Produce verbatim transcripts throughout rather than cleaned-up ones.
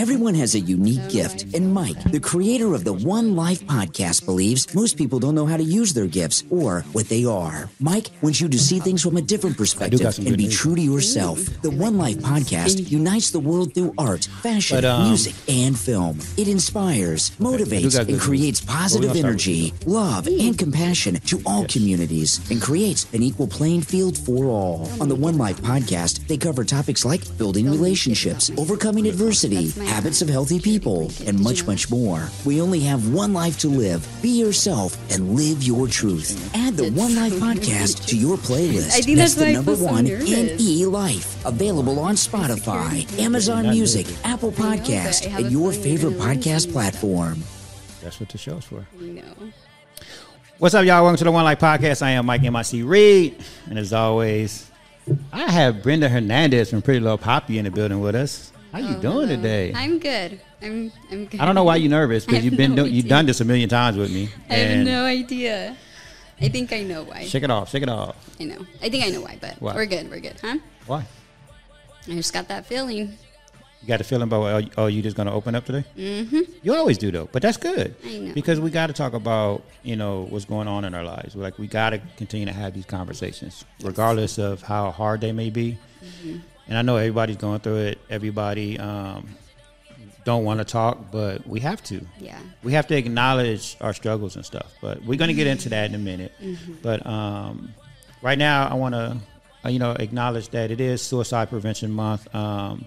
Everyone has a unique gift, and Mike, the creator of the one life podcast, believes most people don't know how to use their gifts or what they are. Mike wants you to see things from a different perspective and be true to yourself. The one life podcast unites the world through art, fashion, but, um, music, and film. It inspires, motivates, and creates positive energy, love, and compassion to all communities, and creates an equal playing field for all. On the one life podcast, they cover topics like building relationships, overcoming adversity, habits of healthy people, and much, much more. We only have one life to live. Be yourself and live your truth. Add the one life podcast to your playlist. I think that's, that's the number one one N E Life. Available on Spotify, Amazon Music, Apple Podcast, and your favorite podcast platform. That's what the show's for. No. What's up, y'all? Welcome to the one life podcast. I am Mike M I C Reed, and as always, I have Brenda Hernandez from Pretty Little Poppy in the building with us. How you oh, doing hello. today? I'm good. I'm I'm good. I don't know why you're nervous, because you've been no do, you've done this a million times with me. I have no idea. I think I know why. Shake it off. Shake it off. I know. I think I know why, but why? we're good. We're good, huh? Why? I just got that feeling. You got the feeling about, oh, you just going to open up today? Mm-hmm. You always do, though, but that's good. I know. Because we got to talk about, you know, what's going on in our lives. Like, we got to continue to have these conversations, regardless of how hard they may be. Mm-hmm. And I know everybody's going through it. Everybody um, don't want to talk, but we have to. Yeah. We have to acknowledge our struggles and stuff. But we're going to get into that in a minute. Mm-hmm. But um, right now, I want to, you know, acknowledge that it is Suicide Prevention Month. Um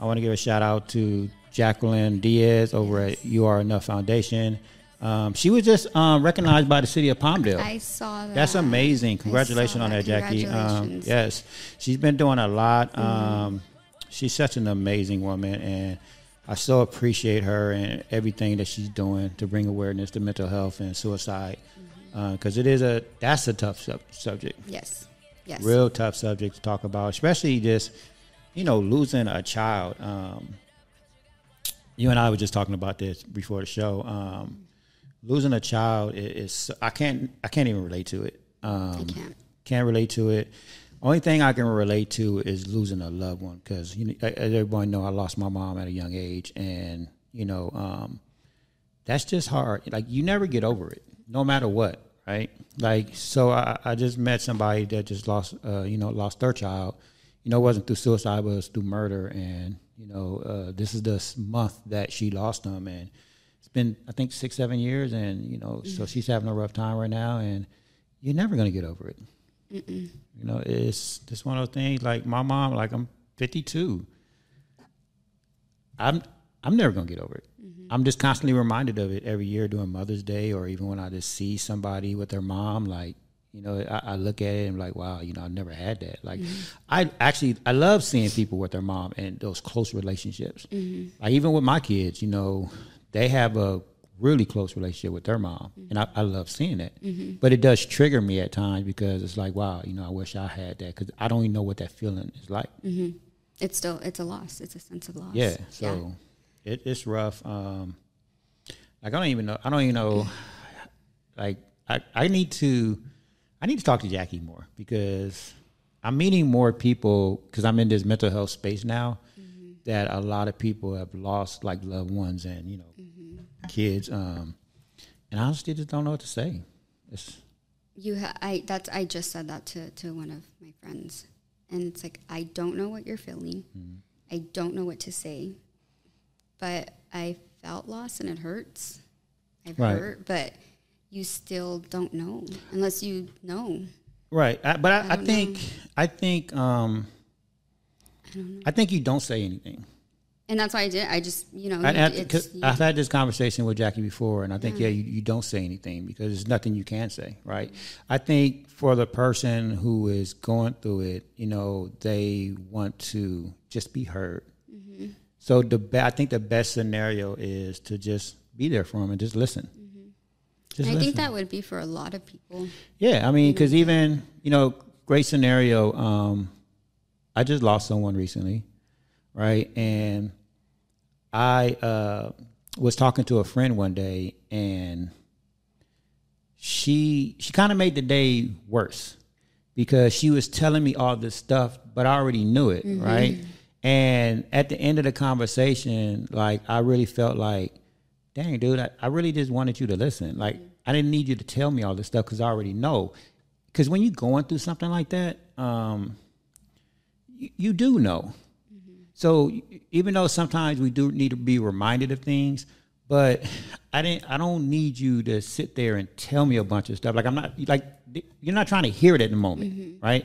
I want to give a shout out to Jacqueline Diaz over at You Are Enough Foundation. Um, she was just um, recognized by the city of Palmdale. I saw that. That's amazing. Congratulations on that, that Jackie. Um, yes. She's been doing a lot. Mm-hmm. Um, she's such an amazing woman, and I so appreciate her and everything that she's doing to bring awareness to mental health and suicide, because mm-hmm. uh, it is a, that's a tough sub- subject. Yes. Yes. Real tough subject to talk about, especially this. You know, losing a child. Um, you and I were just talking about this before the show. Um, losing a child is, is I can't I can't even relate to it. Um, I can't. Can't relate to it. Only thing I can relate to is losing a loved one, because you know, as everyone know, I lost my mom at a young age, and you know um, that's just hard. Like, you never get over it, no matter what, right? Like, so I, I just met somebody that just lost uh, you know lost their child. You know, it wasn't through suicide, but it was through murder. And, you know, uh, this is the month that she lost him. And it's been, I think, six, seven years. And, you know, mm-hmm. so she's having a rough time right now. And you're never going to get over it. Mm-mm. You know, it's just one of those things. Like, my mom, like, I'm fifty-two. I'm I'm never going to get over it. Mm-hmm. I'm just constantly reminded of it every year during Mother's Day, or even when I just see somebody with their mom, like, you know, I, I look at it and I'm like, wow, you know, I never had that. Like, mm-hmm. I actually, I love seeing people with their mom and those close relationships. Mm-hmm. Like, even with my kids, you know, they have a really close relationship with their mom. Mm-hmm. And I, I love seeing that. Mm-hmm. But it does trigger me at times, because it's like, wow, you know, I wish I had that, because I don't even know what that feeling is like. Mm-hmm. It's still, it's a loss. It's a sense of loss. Yeah. So yeah. It, it's rough. Um, like, I don't even know. I don't even know. Like, I, I need to. I need to talk to Jackie more, because I'm meeting more people, because I'm in this mental health space now, mm-hmm. that a lot of people have lost, like, loved ones and, you know, mm-hmm. kids. Um, and I honestly just don't know what to say. It's you. Ha- I that's I just said that to, to one of my friends. And it's like, I don't know what you're feeling. Mm-hmm. I don't know what to say. But I felt lost, and it hurts. I've right. hurt, but... you still don't know unless you know. Right. I, but I, I, I think, know. I think, um, I, don't know. I think you don't say anything. And that's why I did. I just, you know, I, I, it's, you, I've had this conversation with Jackie before, and I think, yeah, yeah you, you don't say anything, because there's nothing you can say. Right. Mm-hmm. I think for the person who is going through it, you know, they want to just be heard. Mm-hmm. So the, I think the best scenario is to just be there for them and just listen. Mm-hmm. Just I listen. think that would be for a lot of people. Yeah, I mean, because mm-hmm. even, you know, great scenario, um, I just lost someone recently, right? And I uh, was talking to a friend one day, and she she kind of made the day worse, because she was telling me all this stuff, but I already knew it, mm-hmm. right? And at the end of the conversation, like, I really felt like, dang, dude, I, I really just wanted you to listen. Like, I didn't need you to tell me all this stuff because I already know. Because when you're going through something like that, um, you, you do know. Mm-hmm. So even though sometimes we do need to be reminded of things, but I didn't. I don't need you to sit there and tell me a bunch of stuff. Like, I'm not, like, you're not trying to hear it at the moment, mm-hmm. right?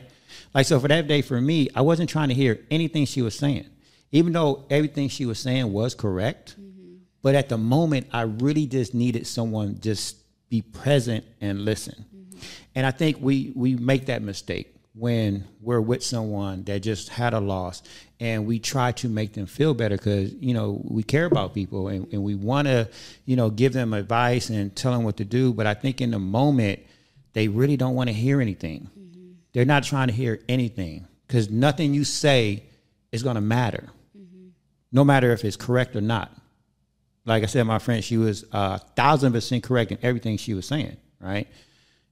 Like, so for that day, for me, I wasn't trying to hear anything she was saying, even though everything she was saying was correct. Mm-hmm. But at the moment, I really just needed someone just be present and listen. Mm-hmm. And I think we we make that mistake when we're with someone that just had a loss, and we try to make them feel better because, you know, we care about people, and, and we want to, you know, give them advice and tell them what to do. But I think in the moment, they really don't want to hear anything. Mm-hmm. They're not trying to hear anything because nothing you say is going to matter, mm-hmm. no matter if it's correct or not. Like I said, my friend, she was uh, a thousand percent correct in everything she was saying, right?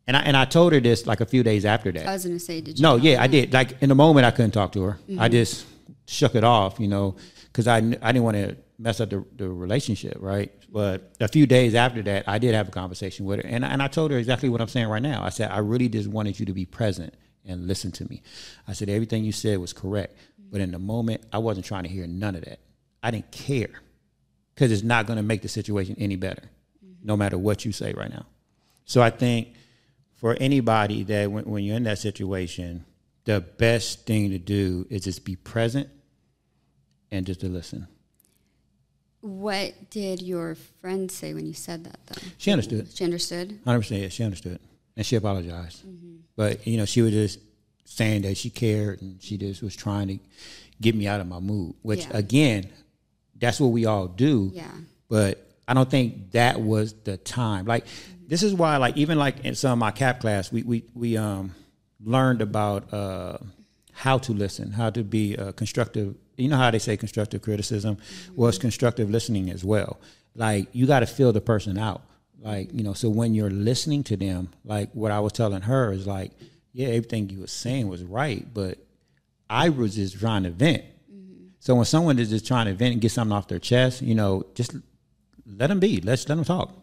And I and I told her this like a few days after that. I was gonna say, did you? No, yeah, I did. Like, in the moment, I couldn't talk to her. Mm-hmm. I just shook it off, you know, because I I didn't want to mess up the, the relationship, right? But a few days after that, I did have a conversation with her, and and I told her exactly what I'm saying right now. I said, I really just wanted you to be present and listen to me. I said, everything you said was correct, mm-hmm. but in the moment, I wasn't trying to hear none of that. I didn't care because it's not gonna make the situation any better, mm-hmm. no matter what you say right now. So I think, for anybody that when, when you're in that situation, the best thing to do is just be present and just to listen. What did your friend say when you said that, though? She understood. She understood? one hundred percent, yeah, she understood. And she apologized. Mm-hmm. But, you know, she was just saying that she cared, and she just was trying to get me out of my mood, which, yeah. again, that's what we all do. Yeah. But I don't think that was the time. Like, this is why, like, even like in some of my C A P class, we we we um learned about uh, how to listen, how to be a constructive. You know how they say constructive criticism? Mm-hmm. Well, it's constructive listening as well. Like, you got to feel the person out. Like, you know, so when you're listening to them, like what I was telling her is like, yeah, everything you were saying was right, but I was just trying to vent. Mm-hmm. So when someone is just trying to vent and get something off their chest, you know, just let them be. Let's let them talk.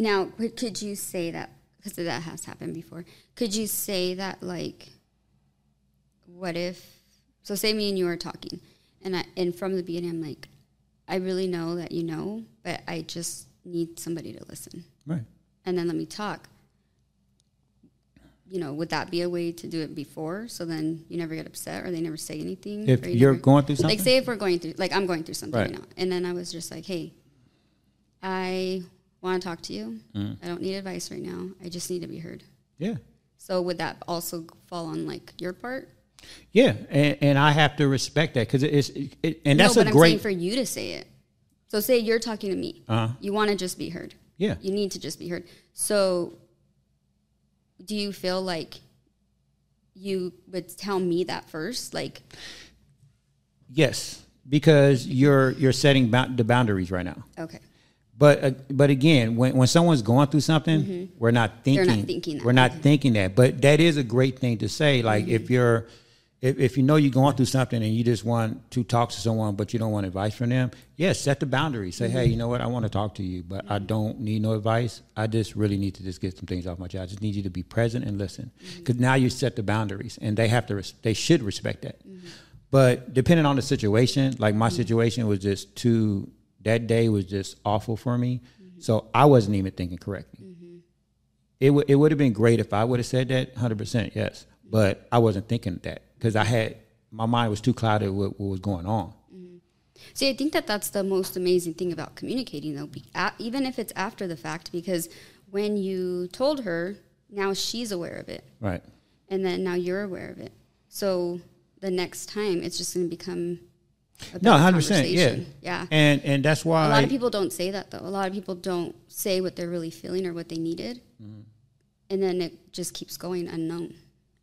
Now, could you say that, because that has happened before, could you say that, like, what if, so say me and you are talking, and I, and from the beginning I'm like, I really know that you know, but I just need somebody to listen. Right. And then let me talk. You know, would that be a way to do it before, so then you never get upset or they never say anything? If you you're never, going through something? Like, say if we're going through, like I'm going through something right now, and then I was just like, hey, I want to talk to you. Mm. I don't need advice right now. I just need to be heard. Yeah. So would that also fall on, like, your part? Yeah, and, and I have to respect that because it's it, and that's no, but a I'm great saying for you to say it. So say you're talking to me. Uh-huh. You want to just be heard. Yeah. You need to just be heard. So do you feel like you would tell me that first? Like, yes, because you're you're setting ba- the boundaries right now. Okay. But uh, but again, when, when someone's going through something, mm-hmm. we're not thinking. They're not thinking that. We're not mm-hmm. thinking that. But that is a great thing to say. Like, mm-hmm. if you're, if, if you know you're going through something and you just want to talk to someone, but you don't want advice from them, yes, yeah, set the boundary. Say, mm-hmm. hey, you know what? I want to talk to you, but mm-hmm. I don't need no advice. I just really need to just get some things off my chest. I just need you to be present and listen, because mm-hmm. now you set the boundaries, and they have to. Res- they should respect that. Mm-hmm. But depending on the situation, like my mm-hmm. situation was just too. That day was just awful for me. Mm-hmm. So I wasn't even thinking correctly. Mm-hmm. It, w- it would have been great if I would have said that, one hundred percent, yes. Mm-hmm. But I wasn't thinking that because I had, my mind was too clouded with what was going on. Mm-hmm. See, I think that that's the most amazing thing about communicating, though, be- a- even if it's after the fact, because when you told her, now she's aware of it. Right. And then now you're aware of it. So the next time it's just going to become... No, one hundred percent, yeah. Yeah. And and that's why... A lot of people don't say that, though. A lot of people don't say what they're really feeling or what they needed. Mm-hmm. And then it just keeps going unknown.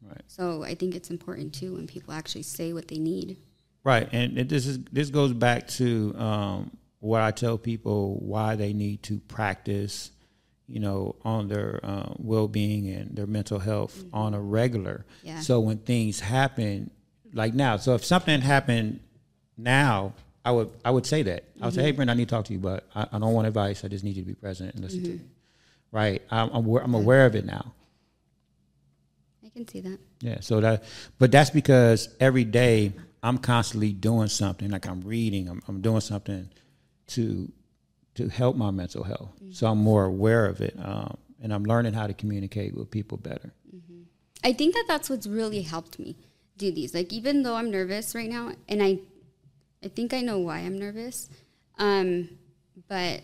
Right. So I think it's important, too, when people actually say what they need. Right. And it, this is this goes back to um, what I tell people, why they need to practice, you know, on their uh, well-being and their mental health mm-hmm. on a regular. Yeah. So when things happen, like now, so if something happened... now I would I would say that. Mm-hmm. I would say, hey, Brenda, I need to talk to you, but I, I don't want advice. I just need you to be present and listen mm-hmm. to me. Right? I'm, I'm, aware, I'm aware of it now. I can see that. Yeah. So that, but that's because every day I'm constantly doing something. Like I'm reading, I'm, I'm doing something to to help my mental health. Mm-hmm. So I'm more aware of it. Um, and I'm learning how to communicate with people better. Mm-hmm. I think that that's what's really helped me do these. Like, even though I'm nervous right now, and I, I think I know why I'm nervous, um, but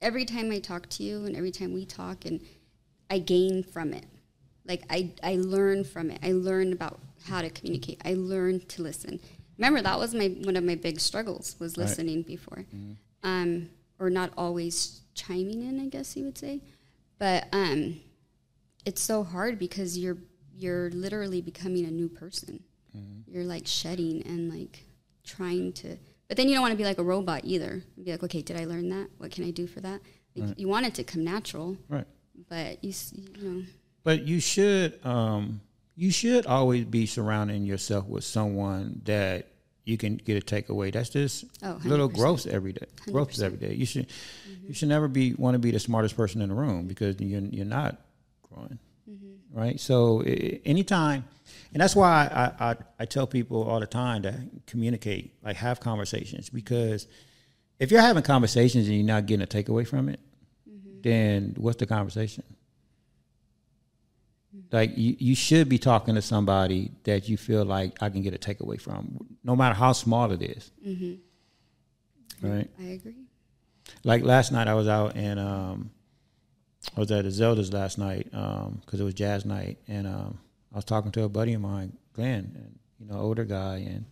every time I talk to you and every time we talk, and I gain from it. Like, I, I learn from it. I learn about how to communicate. I learn to listen. Remember, that was my one of my big struggles, was listening right. before. Mm-hmm. Um, or not always chiming in, I guess you would say. But um, it's so hard because you're you're literally becoming a new person. Mm-hmm. You're, like, shedding and, like, trying to. But then you don't want to be like a robot either. You'd be like, okay, did I learn that? What can I do for that? Like, right. You want it to come natural. Right. But you, you know. But you should, um, you should always be surrounding yourself with someone that you can get a takeaway. That's just oh, little growth every day. Growth every day. You should, mm-hmm. you should never be want to be the smartest person in the room, because you're you're not growing, mm-hmm. right? So it, anytime, and that's why I, I I tell people all the time to communicate, like have conversations, because if you're having conversations and you're not getting a takeaway from it, mm-hmm. then what's the conversation? Like, you, you should be talking to somebody that you feel like I can get a takeaway from, no matter how small it is. Mm-hmm. Right? I agree. Like, last night I was out and um, I was at the Zelda's last night because um, it was jazz night. And um, I was talking to a buddy of mine, Glenn, and, you know, older guy. And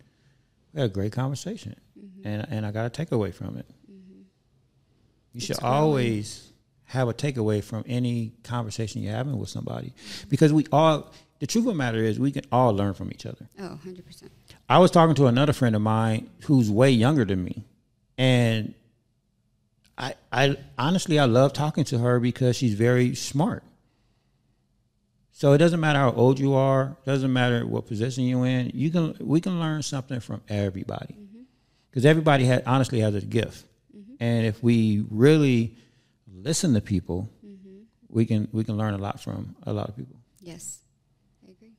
we had a great conversation. Mm-hmm. And, and I got a takeaway from it. Mm-hmm. You it's should growing. always... have a takeaway from any conversation you're having with somebody. Because we all, the truth of the matter is, we can all learn from each other. Oh, one hundred percent. I was talking to another friend of mine who's way younger than me. And I, I honestly, I love talking to her because she's very smart. So it doesn't matter how old you are. Doesn't matter what position you're in. You can, we can learn something from everybody. Because mm-hmm. everybody has, honestly has a gift. Mm-hmm. And if we really... listen to people, mm-hmm. we can we can learn a lot from a lot of people. Yes, I agree.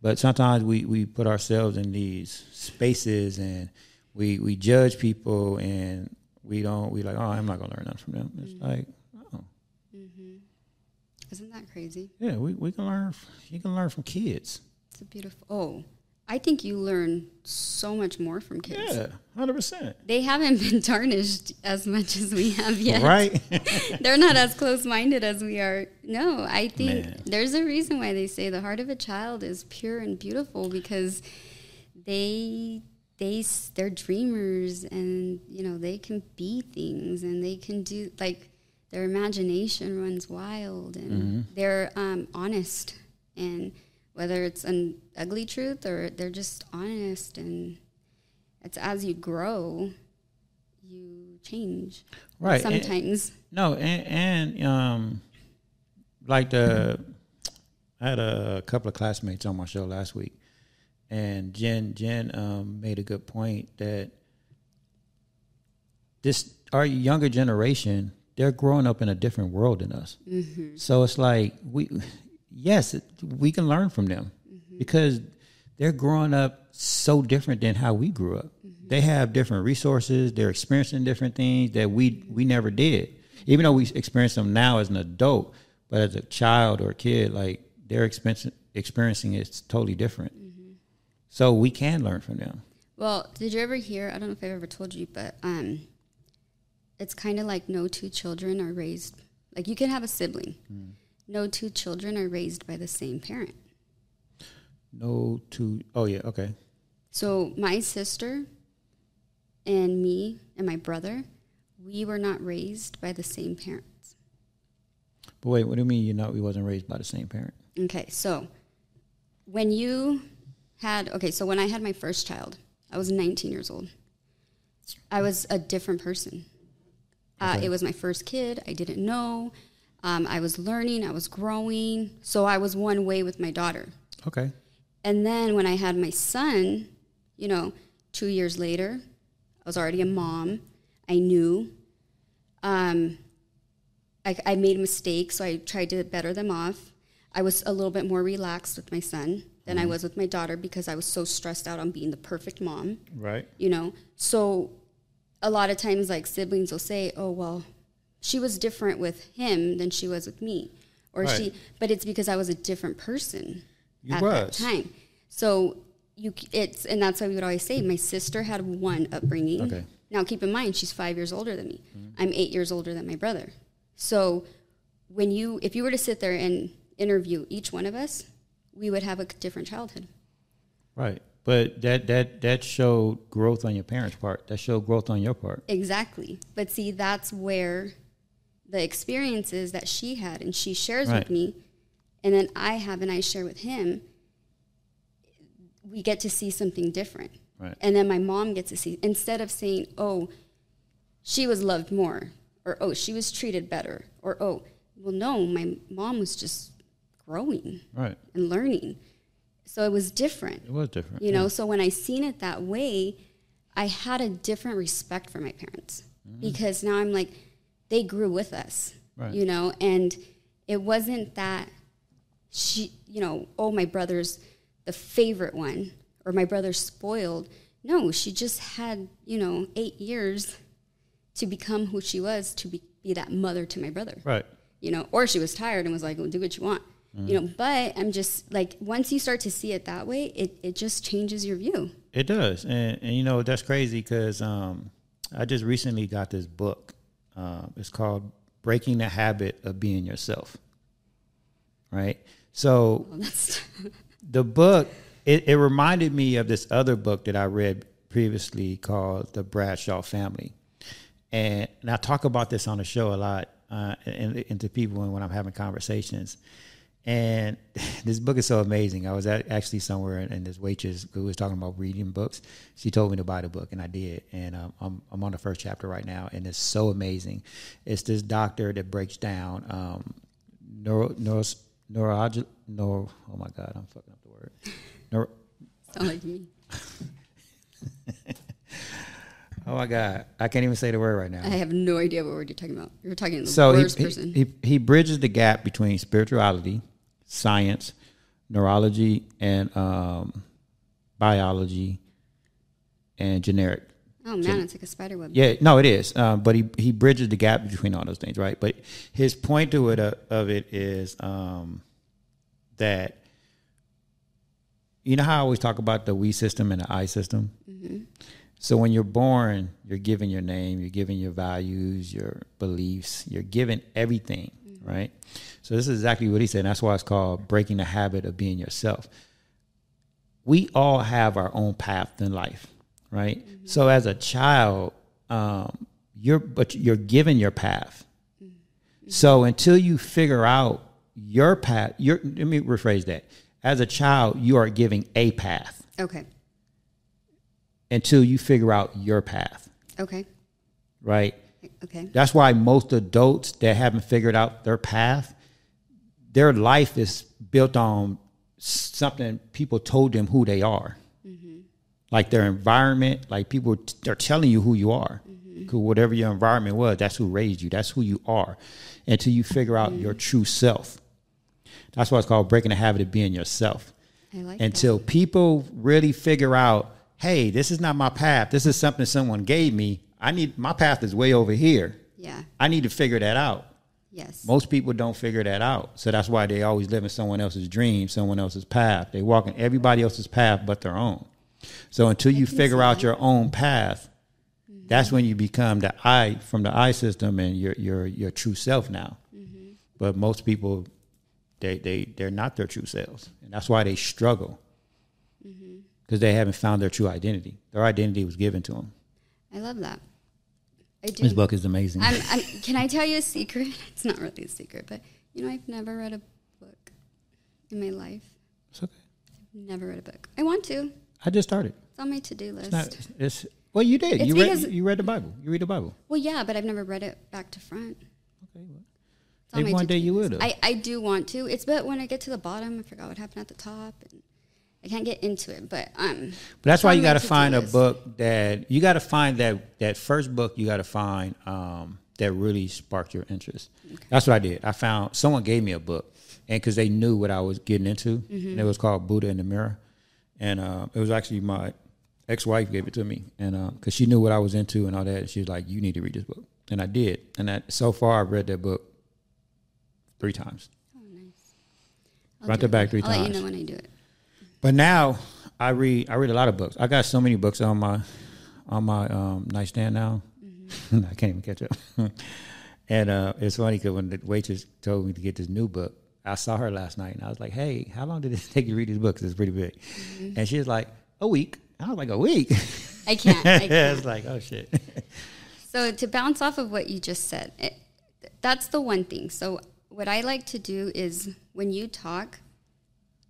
But sometimes we, we put ourselves in these spaces and we we judge people, and we don't, we like, oh, I'm not going to learn nothing from them. It's mm-hmm. like, oh. Mm-hmm. Isn't that crazy? Yeah, we, we can learn, you can learn from kids. It's a beautiful, oh, I think you learn so much more from kids. Yeah, one hundred percent. They haven't been tarnished as much as we have yet. Right. They're not as close-minded as we are. No, I think Man. there's a reason why they say the heart of a child is pure and beautiful, because they, they, they're dreamers, and, you know, they can be things, and they can do, like, their imagination runs wild, and mm-hmm. they're um, honest, and... whether it's an ugly truth or they're just honest, and it's as you grow, you change. Right. Sometimes. And, no, and, and um, like the, I had a couple of classmates on my show last week, and Jen Jen um, made a good point that this our younger generation, they're growing up in a different world than us. Mm-hmm. So it's like we. Yes, it, we can learn from them mm-hmm. because they're growing up so different than how we grew up. Mm-hmm. They have different resources. They're experiencing different things that we, we never did. Even though we experience them now as an adult, but as a child or a kid, like they're experiencing, experiencing it's totally different. Mm-hmm. So we can learn from them. Well, did you ever hear, I don't know if I've ever told you, but um, it's kind of like no two children are raised. Like you can have a sibling. Mm. No two children are raised by the same parent. No two, oh yeah, okay. So my sister and me and my brother, we were not raised by the same parents. But wait, what do you mean you know we wasn't raised by the same parent? Okay, so when you had, okay, so when I had my first child, I was nineteen years old. I was a different person. Okay. Uh, it was my first kid, I didn't know. Um, I was learning, I was growing, so I was one way with my daughter. Okay. And then when I had my son, you know, Two years later, I was already a mom. I knew. Um, I, I made mistakes, so I tried to better them off. I was a little bit more relaxed with my son than mm. I was with my daughter because I was so stressed out on being the perfect mom. Right. You know, so a lot of times, like, siblings will say, oh, well, she was different with him than she was with me. Or right. she, but it's because I was a different person you at was. that time. So you, it's, and that's why we would always say my sister had one upbringing. Okay. Now keep in mind, she's five years older than me. Mm-hmm. I'm eight years older than my brother. So when you, if you were to sit there and interview each one of us, we would have a different childhood. Right. But that, that, that showed growth on your parents' part. That showed growth on your part. Exactly. But see, that's where the experiences that she had and she shares right. with me, and then I have and I share with him, we get to see something different. Right. And then my mom gets to see, instead of saying, oh, she was loved more, or oh, she was treated better, or oh, well, no, my mom was just growing right. and learning. So it was different. It was different. You yeah. know, so when I seen it that way, I had a different respect for my parents mm. because now I'm like, they grew with us, right. you know, and it wasn't that she, you know, oh, my brother's the favorite one or my brother's spoiled. No, she just had, you know, eight years to become who she was, to be, be that mother to my brother. Right. You know, or she was tired and was like, well, do what you want. Mm. You know, but I'm just like, once you start to see it that way, it, it just changes your view. It does. And, and you know, that's crazy because um, I just recently got this book. Uh, it's called Breaking the Habit of Being Yourself. Right? So well, that's the book, it, it reminded me of this other book that I read previously called The Bradshaw Family. And, and I talk about this on the show a lot uh, and, and to people when, when I'm having conversations. And this book is so amazing. I was at, actually somewhere, and this waitress who was talking about reading books, she told me to buy the book, and I did. And um, I'm, I'm on the first chapter right now, and it's so amazing. It's this doctor that breaks down um, neuro, neuro, neuro, neuro, oh my God, I'm fucking up the word. Neuro, sound like me. Oh my God, I can't even say the word right now. I have no idea what word you're talking about. You're talking the so worst he, person. He, he, he bridges the gap between spirituality, science, neurology, and um, biology, and generic. Oh, man, Gen- it's like a spider web. Yeah, no, it is. Um, but he, he bridges the gap between all those things, right? But his point to it, uh, of it is um, that, you know how I always talk about the we system and the I system? Mm-hmm. So when you're born, you're given your name, you're given your values, your beliefs, you're given everything, mm-hmm. right? So this is exactly what he said, and that's why it's called Breaking the Habit of Being Yourself. We all have our own path in life, right? Mm-hmm. So as a child, um, you're but you're given your path. Mm-hmm. So until you figure out your path, your let me rephrase that. As a child, you are giving a path. Okay. Until you figure out your path. Okay. Right? Okay. That's why most adults that haven't figured out their path, their life is built on something people told them who they are. Mm-hmm. Like their environment, like people, they're telling you who you are. Mm-hmm. 'Cause whatever your environment was, that's who raised you. That's who you are. Until you figure out mm-hmm. your true self. That's why it's called Breaking the Habit of Being Yourself. I like Until that. people really figure out, hey, this is not my path. This is something someone gave me. I need, my path is way over here. Yeah. I need to figure that out. Yes. Most people don't figure that out. So that's why they always live in someone else's dream, someone else's path. They walk in everybody else's path but their own. So until you figure out your own path, mm-hmm. that's when you become the I from the I system and your your your true self now. Mm-hmm. But most people, they, they, they're not their true selves. And that's why they struggle. Mm-hmm. Because they haven't found their true identity. Their identity was given to them. I love that. I do. This book is amazing. I'm, I'm, can I tell you a secret? It's not really a secret, but, you know, I've never read a book in my life. It's okay. I've never read a book. I want to. I just started. It's on my to-do list. It's not, it's, well, you did. It's you read you read the Bible. You read the Bible. Well, yeah, but I've never read it back to front. Okay, well. Maybe one day you would have. I, I do want to. It's but when I get to the bottom, I forgot what happened at the top, and... I I can't get into it, but um. But that's why you got to find a book that you got to find that that first book you got to find um that really sparked your interest. Okay. That's what I did. I found someone gave me a book, and because they knew what I was getting into, mm-hmm. and it was called Buddha in the Mirror, and uh, it was actually my ex-wife gave it to me, and because uh, she knew what I was into and all that, and she was like, "You need to read this book," and I did. And that so far, I've read that book three times. Oh, nice! Brought that back three times. I'll let you know when I do it. But now I read. I read a lot of books. I got so many books on my on my um, nightstand now. Mm-hmm. I can't even catch up. And uh, it's funny because when the waitress told me to get this new book, I saw her last night, and I was like, "Hey, how long did it take you to read this book? Because it's pretty big." Mm-hmm. And she was like, "A week." I was like, a week? I can't. I can't. It's like, oh, shit. So to bounce off of what you just said, it, that's the one thing. So what I like to do is when you talk,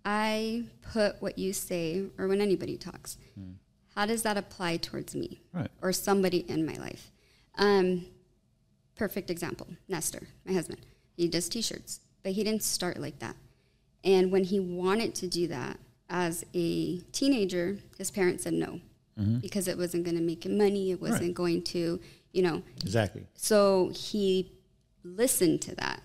I put what you say, or when anybody talks, hmm. how does that apply towards me right. or somebody in my life? Um, perfect example, Nestor, my husband. He does T-shirts, but he didn't start like that. And when he wanted to do that, as a teenager, his parents said no, mm-hmm. because it wasn't going to make him money. It wasn't right. going to, you know. Exactly. So he listened to that.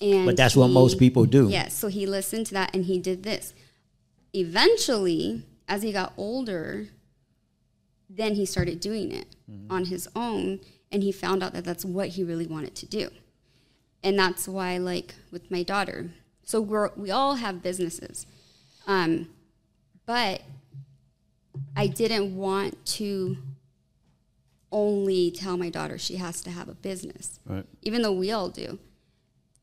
And but that's he, what most people do. Yes. So he listened to that and he did this. Eventually, as he got older, then he started doing it mm-hmm. on his own. And he found out that that's what he really wanted to do. And that's why, like, with my daughter. So we're, we all have businesses. Um, but I didn't want to only tell my daughter she has to have a business, right. even though we all do.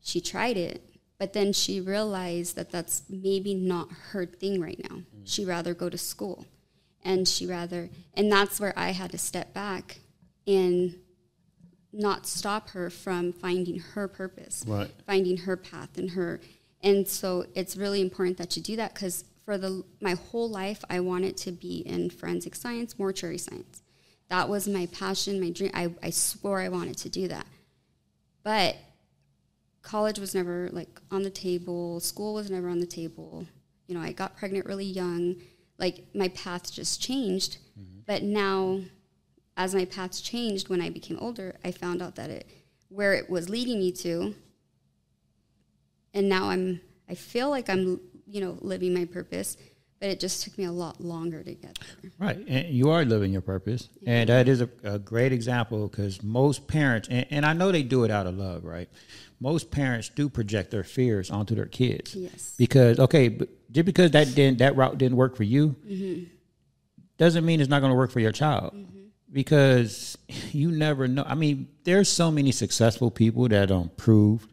She tried it, but then she realized that that's maybe not her thing right now. Mm. She'd rather go to school, and she rather, and that's where I had to step back and not stop her from finding her purpose, right. finding her path and her. And so it's really important that you do that because for the my whole life, I wanted to be in forensic science, mortuary science. That was my passion, my dream. I, I swore I wanted to do that. But college was never, like, on the table. School was never on the table. You know, I got pregnant really young. Like, my path just changed. Mm-hmm. But now, as my paths changed when I became older, I found out that it where it was leading me to. And now I'm, I feel like I'm, you know, living my purpose, but it just took me a lot longer to get there. Right. And you are living your purpose. Yeah. And that is a, a great example because most parents, and, and I know they do it out of love, right? Most parents do project their fears onto their kids. Yes. Because, okay, but just because that didn't, that route didn't work for you mm-hmm. doesn't mean it's not going to work for your child mm-hmm. because you never know. I mean, there's so many successful people that don't prove.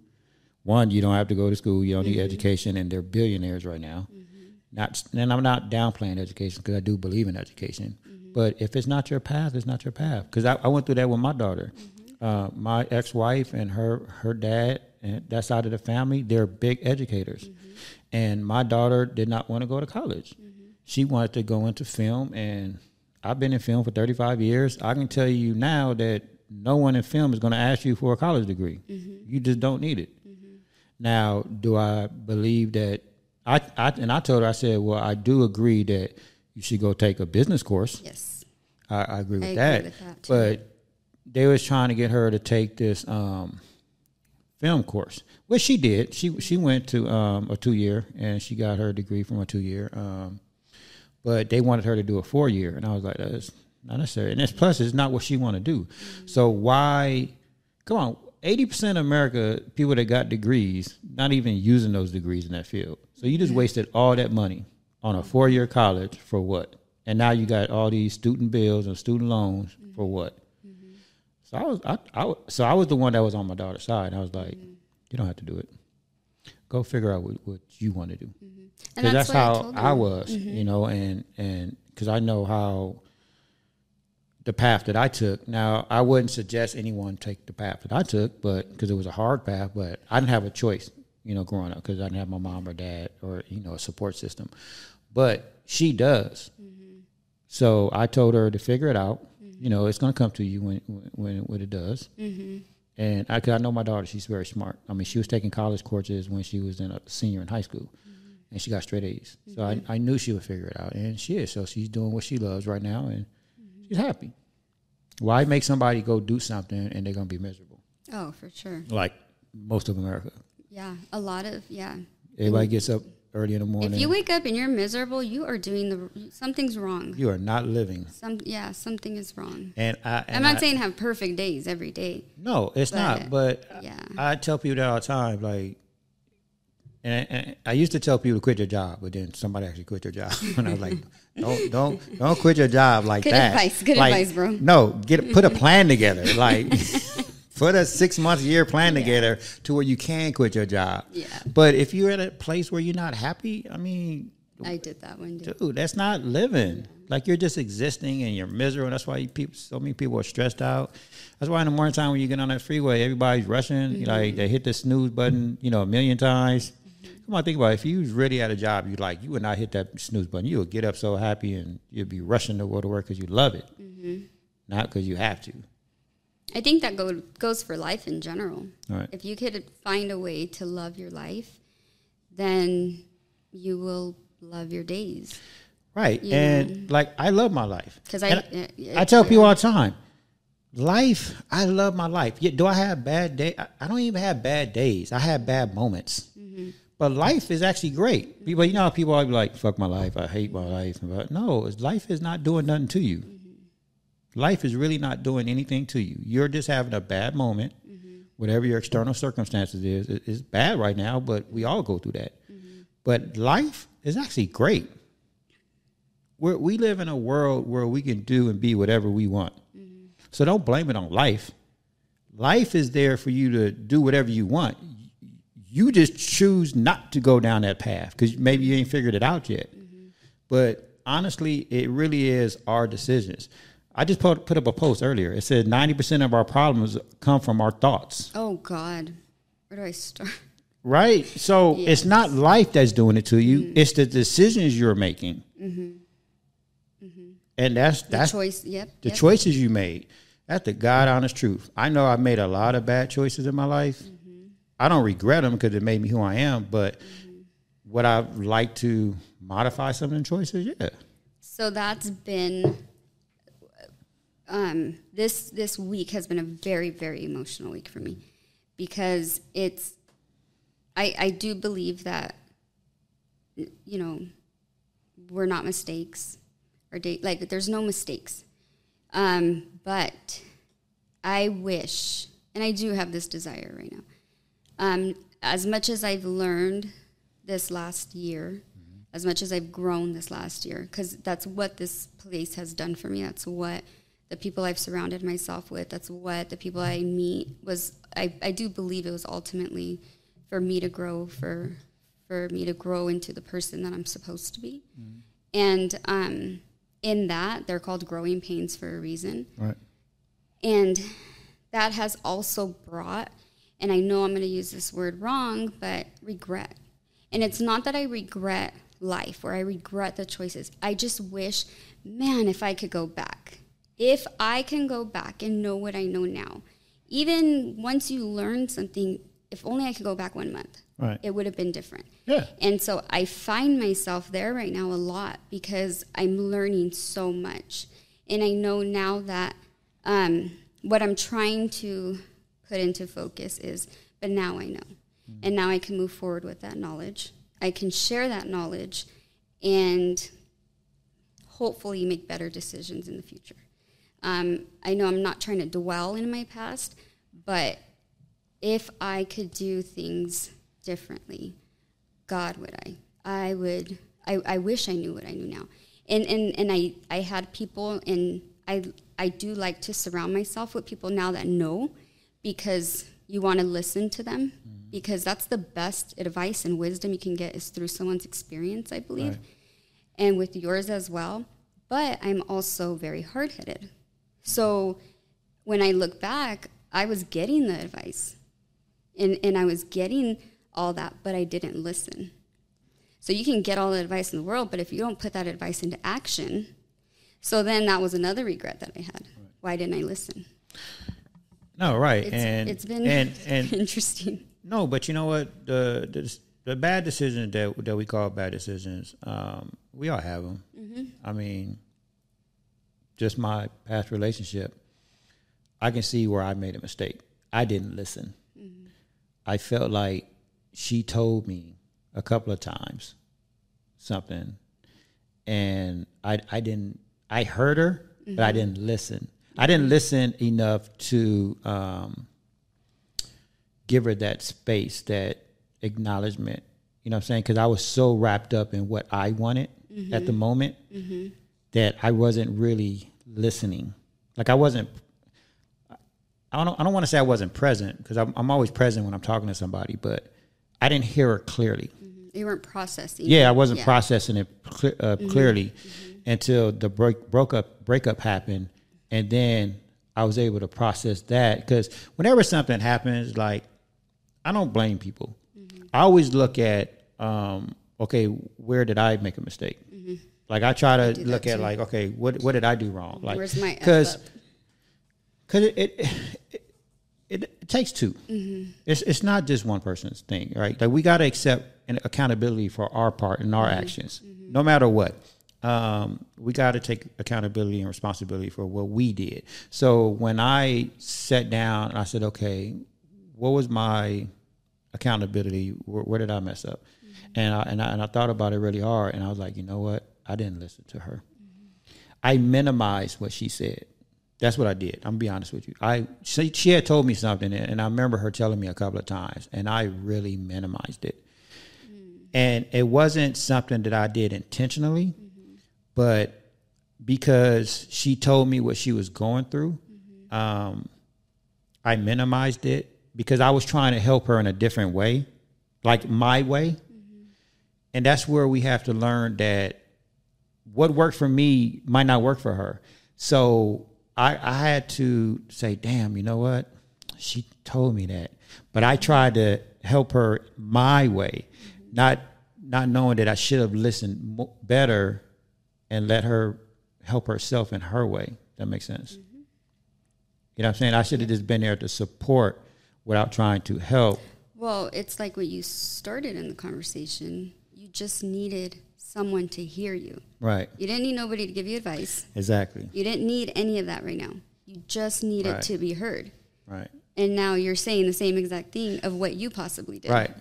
One, you don't have to go to school. You don't mm-hmm. need education, and they're billionaires right now. Mm-hmm. Not, and I'm not downplaying education because I do believe in education. Mm-hmm. But if it's not your path, it's not your path. Because I, I went through that with my daughter. Mm-hmm. Uh, my ex-wife and her her dad, and that side of the family, they're big educators. Mm-hmm. And my daughter did not want to go to college. Mm-hmm. She wanted to go into film, and I've been in film for thirty-five years. I can tell you now that no one in film is going to ask you for a college degree. Mm-hmm. You just don't need it. Now, do I believe that, I, I and I told her, I said, well, I do agree that you should go take a business course. Yes. I, I agree with I that. Agree with that too. But they was trying to get her to take this um, film course, which she did. She she went to um, a two-year, and she got her degree from a two-year. Um, but they wanted her to do a four-year, and I was like, that's not necessary. And it's, plus, it's not what she want to do. Mm-hmm. So why, come on. eighty percent of America, people that got degrees, not even using those degrees in that field. So you just wasted all that money on a four-year college for what? And now you got all these student bills and student loans mm-hmm. for what? Mm-hmm. So I was I, I so I was the one that was on my daughter's side. I was like, mm-hmm. you don't have to do it. Go figure out what, what you want to do. Mm-hmm. And that's, that's how I, I was, mm-hmm. you know, and and because I know how the path that I took. Now, I wouldn't suggest anyone take the path that I took, but because it was a hard path, but I didn't have a choice, you know, growing up because I didn't have my mom or dad or, you know, a support system. But she does. Mm-hmm. So I told her to figure it out. Mm-hmm. You know, it's going to come to you when when, when it does. Mm-hmm. And I, cause I know my daughter, she's very smart. I mean, she was taking college courses when she was in a senior in high school. Mm-hmm. and she got straight A's. Mm-hmm. So I, I knew she would figure it out, and she is. So she's doing what she loves right now, and mm-hmm. she's happy. Why make somebody go do something and they're going to be miserable? Oh, for sure. Like most of America. Yeah, a lot of, yeah. Everybody gets up early in the morning. If you wake up and you're miserable, you are doing the, something's wrong. You are not living. Some, yeah, something is wrong. And, I, and I'm not I, saying have perfect days every day. No, it's but, not. But yeah. I, I tell people that all the time, like, and I, and I used to tell people to quit their job, but then somebody actually quit their job. And I was like, don't, don't, don't quit your job like good that. Good advice, good like, advice, bro. No, get put a plan together, like. Put a six-month, year plan together yeah. to where you can quit your job. Yeah. But if you're at a place where you're not happy, I mean... I did that one day. Dude, that's not living. Yeah. Like, you're just existing and you're miserable. That's why you people, so many people are stressed out. That's why in the morning time when you get on that freeway, everybody's rushing. Mm-hmm. Like, they hit the snooze button, you know, a million times. Mm-hmm. Come on, think about it. If you was really at a job, you like you would not hit that snooze button. You would get up so happy and you'd be rushing to go to work because you love it, mm-hmm. not because you have to. I think that go, goes for life in general. Right. If you could find a way to love your life, then you will love your days. Right. You and, know? Like, I love my life. Because I, I, I tell people all the time, life, I love my life. Yeah, do I have bad days? I don't even have bad days. I have bad moments. Mm-hmm. But life is actually great. People, you know how people always be like, fuck my life, I hate my life. But no, life is not doing nothing to you. Life is really not doing anything to you. You're just having a bad moment. Mm-hmm. Whatever your external circumstances is, it, it's bad right now, but we all go through that. Mm-hmm. But life is actually great. We're, we live in a world where we can do and be whatever we want. Mm-hmm. So don't blame it on life. Life is there for you to do whatever you want. You just choose not to go down that path because maybe you ain't figured it out yet. Mm-hmm. But honestly, it really is our decisions. I just put, put up a post earlier. It said ninety percent of our problems come from our thoughts. Oh, God. Where do I start? Right. So yes. It's not life that's doing it to you. Mm-hmm. It's the decisions you're making. Mm-hmm. Mm-hmm. And that's, that's the, choice. Yep. the yep. choices you made. That's the God-honest truth. I know I've made a lot of bad choices in my life. Mm-hmm. I don't regret them because it made me who I am. But mm-hmm. would I like to modify some of the choices? Yeah. So that's been... Um, this this week has been a very, very emotional week for me because it's, I, I do believe that, you know, we're not mistakes or date, like there's no mistakes. Um, but I wish, and I do have this desire right now, um, as much as I've learned this last year, mm-hmm. as much as I've grown this last year, because that's what this place has done for me. That's what the people I've surrounded myself with, that's what the people I meet was, I, I do believe it was ultimately for me to grow, for for me to grow into the person that I'm supposed to be. Mm-hmm. And um, in that, they're called growing pains for a reason. Right. And that has also brought, and I know I'm going to use this word wrong, but regret. And it's not that I regret life or I regret the choices. I just wish, man, if I could go back. If I can go back and know what I know now, even once you learn something, if only I could go back one month, right. It would have been different. Yeah. And so I find myself there right now a lot because I'm learning so much. And I know now that um, what I'm trying to put into focus is, but now I know. Mm-hmm. And now I can move forward with that knowledge. I can share that knowledge and hopefully make better decisions in the future. Um, I know I'm not trying to dwell in my past, but if I could do things differently, God, would I? I would. I, I wish I knew what I knew now. And and, and I, I had people, and I I do like to surround myself with people now that know, because you want to listen to them, mm-hmm. because that's the best advice and wisdom you can get is through someone's experience, I believe, right. And with yours as well. But I'm also very hard-headed. So when I look back, I was getting the advice, and, and I was getting all that, but I didn't listen. So you can get all the advice in the world, but if you don't put that advice into action, so then that was another regret that I had. Right. Why didn't I listen? No, right. It's, and, it's been and, and, interesting. No, but you know what? The, the, the bad decisions that that we call bad decisions, um, we all have them. Mm-hmm. I mean, just my past relationship, I can see where I made a mistake. I didn't listen. Mm-hmm. I felt like she told me a couple of times something, and I I didn't. I heard her, mm-hmm. but I didn't listen. I didn't listen enough to um, give her that space, that acknowledgement. You know what I'm saying? Because I was so wrapped up in what I wanted mm-hmm. at the moment mm-hmm. that I wasn't really listening. Like I wasn't. I don't. I don't want to say I wasn't present, because I'm, I'm always present when I'm talking to somebody, but I didn't hear her clearly. Mm-hmm. You weren't processing. Yeah, I wasn't yeah. processing it cl- uh, mm-hmm. clearly mm-hmm. until the break broke up breakup happened. And then I was able to process that, because whenever something happens, like, I don't blame people. Mm-hmm. I always look at, um, okay, where did I make a mistake? Mm-hmm. Like, I try to I look at, too. like, okay, what what did I do wrong? Like, where's my F up? Because it it, it it takes two. Mm-hmm. It's it's not just one person's thing, right? Like, we got to accept an accountability for our part and our mm-hmm. actions, mm-hmm. no matter what. Um, we got to take accountability and responsibility for what we did. So when I sat down and I said, okay, what was my accountability? Where, where did I mess up? Mm-hmm. And, I, and I, and I thought about it really hard, and I was like, you know what? I didn't listen to her. Mm-hmm. I minimized what she said. That's what I did. I'm gonna be honest with you. I, she, she had told me something, and I remember her telling me a couple of times, and I really minimized it. Mm-hmm. And it wasn't something that I did intentionally. Mm-hmm. But because she told me what she was going through, mm-hmm. um, I minimized it, because I was trying to help her in a different way, like my way. Mm-hmm. And that's where we have to learn that what worked for me might not work for her. So I, I had to say, damn, you know what? She told me that. But I tried to help her my way, mm-hmm. not not knowing that I should have listened better and let her help herself in her way. That makes sense. Mm-hmm. You know what I'm saying? I should have yeah. just been there to support without trying to help. Well, it's like what you started in the conversation. You just needed someone to hear you. Right. You didn't need nobody to give you advice. Exactly. You didn't need any of that right now. You just needed right. to be heard. Right. And now you're saying the same exact thing of what you possibly did. Right.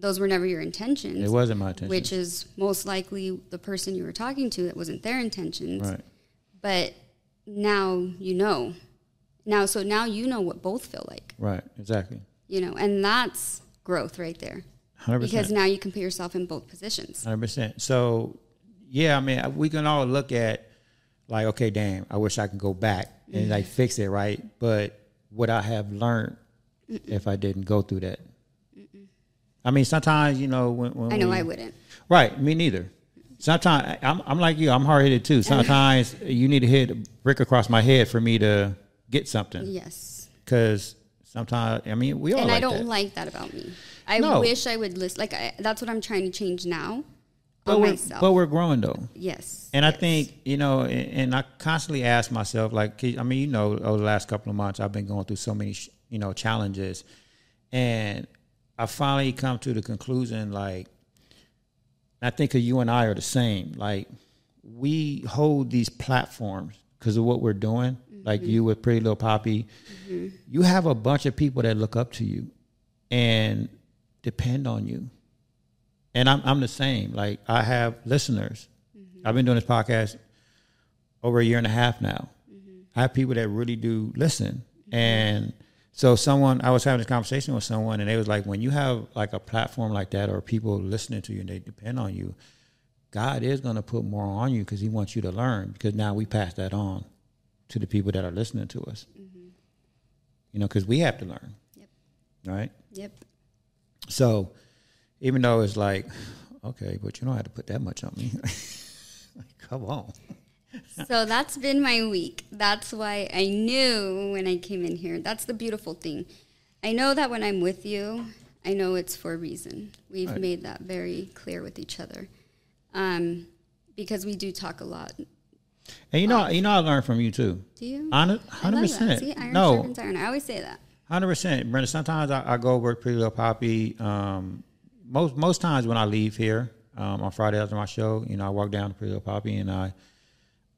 Those were never your intentions. It wasn't my intentions. Which is most likely the person you were talking to, that wasn't their intentions. Right. But now you know. Now, so now you know what both feel like. Right, exactly. You know, and that's growth right there. one hundred percent. Because now you can put yourself in both positions. one hundred percent. So, yeah, I mean, we can all look at, like, okay, damn, I wish I could go back and, mm-hmm. like, fix it, right? But would I have learned Mm-mm. if I didn't go through that? I mean, sometimes, you know, when, when I know we, I wouldn't. Right, me neither. Sometimes I'm, I'm like you. I'm hard headed too. Sometimes you need to hit a brick across my head for me to get something. Yes. Because sometimes, I mean, we all. And like I don't that. like that about me. I no. wish I would listen. Like I, that's what I'm trying to change now. But we're, but we're growing though. Yes. And yes. I think, you know, and, and I constantly ask myself, like, I mean, you know, over the last couple of months, I've been going through so many, you know, challenges, and I finally come to the conclusion, like, I think you and I are the same. Like, we hold these platforms because of what we're doing. Mm-hmm. Like you with Pretty Little Poppy. Mm-hmm. You have a bunch of people that look up to you and depend on you. And I'm, I'm the same. Like, I have listeners. Mm-hmm. I've been doing this podcast over a year and a half now. Mm-hmm. I have people that really do listen. Mm-hmm. And so someone, I was having this conversation with someone, and they was like, when you have like a platform like that, or people listening to you and they depend on you, God is going to put more on you, because he wants you to learn, because now we pass that on to the people that are listening to us. Mm-hmm. You know, because we have to learn. Yep. Right? Yep. So even though it's like, okay, but you don't have to put that much on me. Like, come on. So that's been my week. That's why I knew when I came in here. That's the beautiful thing. I know that when I'm with you, I know it's for a reason. We've right. made that very clear with each other, um, because we do talk a lot. And you know, um, you know, I learned from you too. Do you? Hundred percent. See, iron no. sharpens iron. I always say that. Hundred percent, Brenda. Sometimes I, I go over Pretty Little Poppy. Um, most most times when I leave here um, on Friday after my show, you know, I walk down to Pretty Little Poppy, and I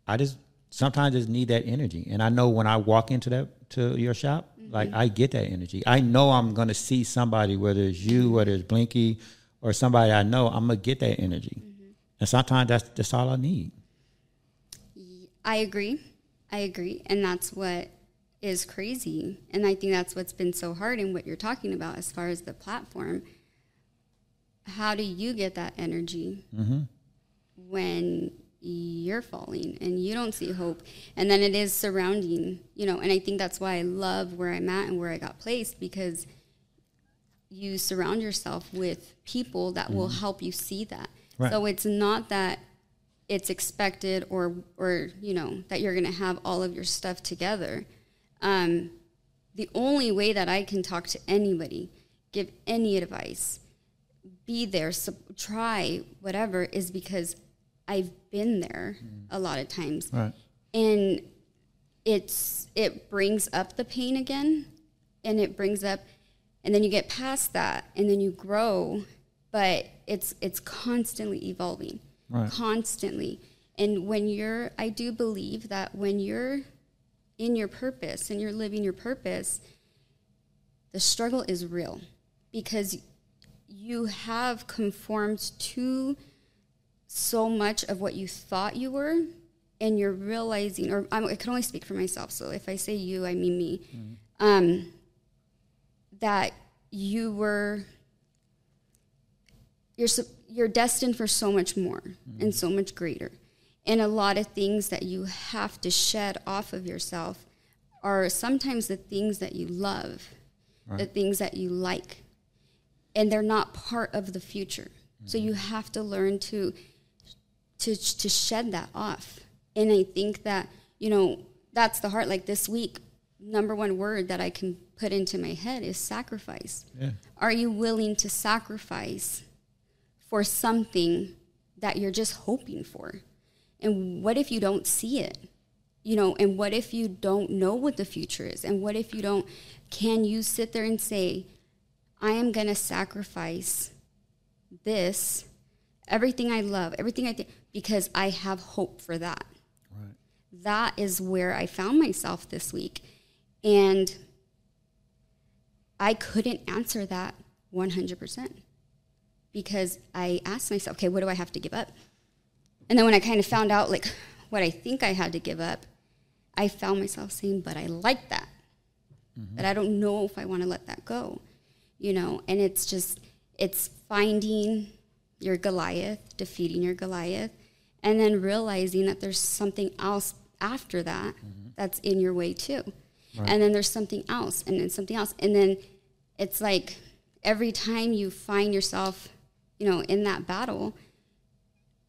I just sometimes just need that energy. And I know when I walk into that to your shop, mm-hmm. like I get that energy. I know I'm going to see somebody, whether it's you, whether it's Blinky, or somebody I know, I'm going to get that energy. Mm-hmm. And sometimes that's that's all I need. I agree. I agree. And that's what is crazy. And I think that's what's been so hard in what you're talking about as far as the platform. How do you get that energy mm-hmm. when you're falling and you don't see hope? And then it is surrounding, you know, and I think that's why I love where I'm at and where I got placed, because you surround yourself with people that mm-hmm. will help you see that. Right. So it's not that it's expected or, or you know, that you're going to have all of your stuff together. Um, the only way that I can talk to anybody, give any advice, be there, so try whatever, is because I've been there mm. a lot of times. Right. And it's it brings up the pain again, and it brings up, and then you get past that, and then you grow, but it's it's constantly evolving. Right. Constantly. And when you're, I do believe that when you're in your purpose and you're living your purpose, the struggle is real, because you have conformed to so much of what you thought you were, and you're realizing, or I'm, I can only speak for myself, so if I say you, I mean me, mm-hmm. um, that you were, you're you're destined for so much more mm-hmm. and so much greater. And a lot of things that you have to shed off of yourself are sometimes the things that you love, right. the things that you like, and they're not part of the future. Mm-hmm. So you have to learn to, to, to shed that off. And I think that, you know, that's the heart. Like this week, number one word that I can put into my head is sacrifice. Yeah. Are you willing to sacrifice for something that you're just hoping for? And what if you don't see it? You know, and what if you don't know what the future is? And what if you don't, can you sit there and say, I am going to sacrifice this, everything I love, everything I think, because I have hope for that. Right. That is where I found myself this week. And I couldn't answer that one hundred percent because I asked myself, okay, what do I have to give up? And then when I kind of found out, like, what I think I had to give up, I found myself saying, but I like that. Mm-hmm. But I don't know if I want to let that go, you know? And it's just, it's finding your Goliath, defeating your Goliath, and then realizing that there's something else after that mm-hmm. that's in your way too. Right. And then there's something else, and then something else. And then it's like every time you find yourself, you know, in that battle,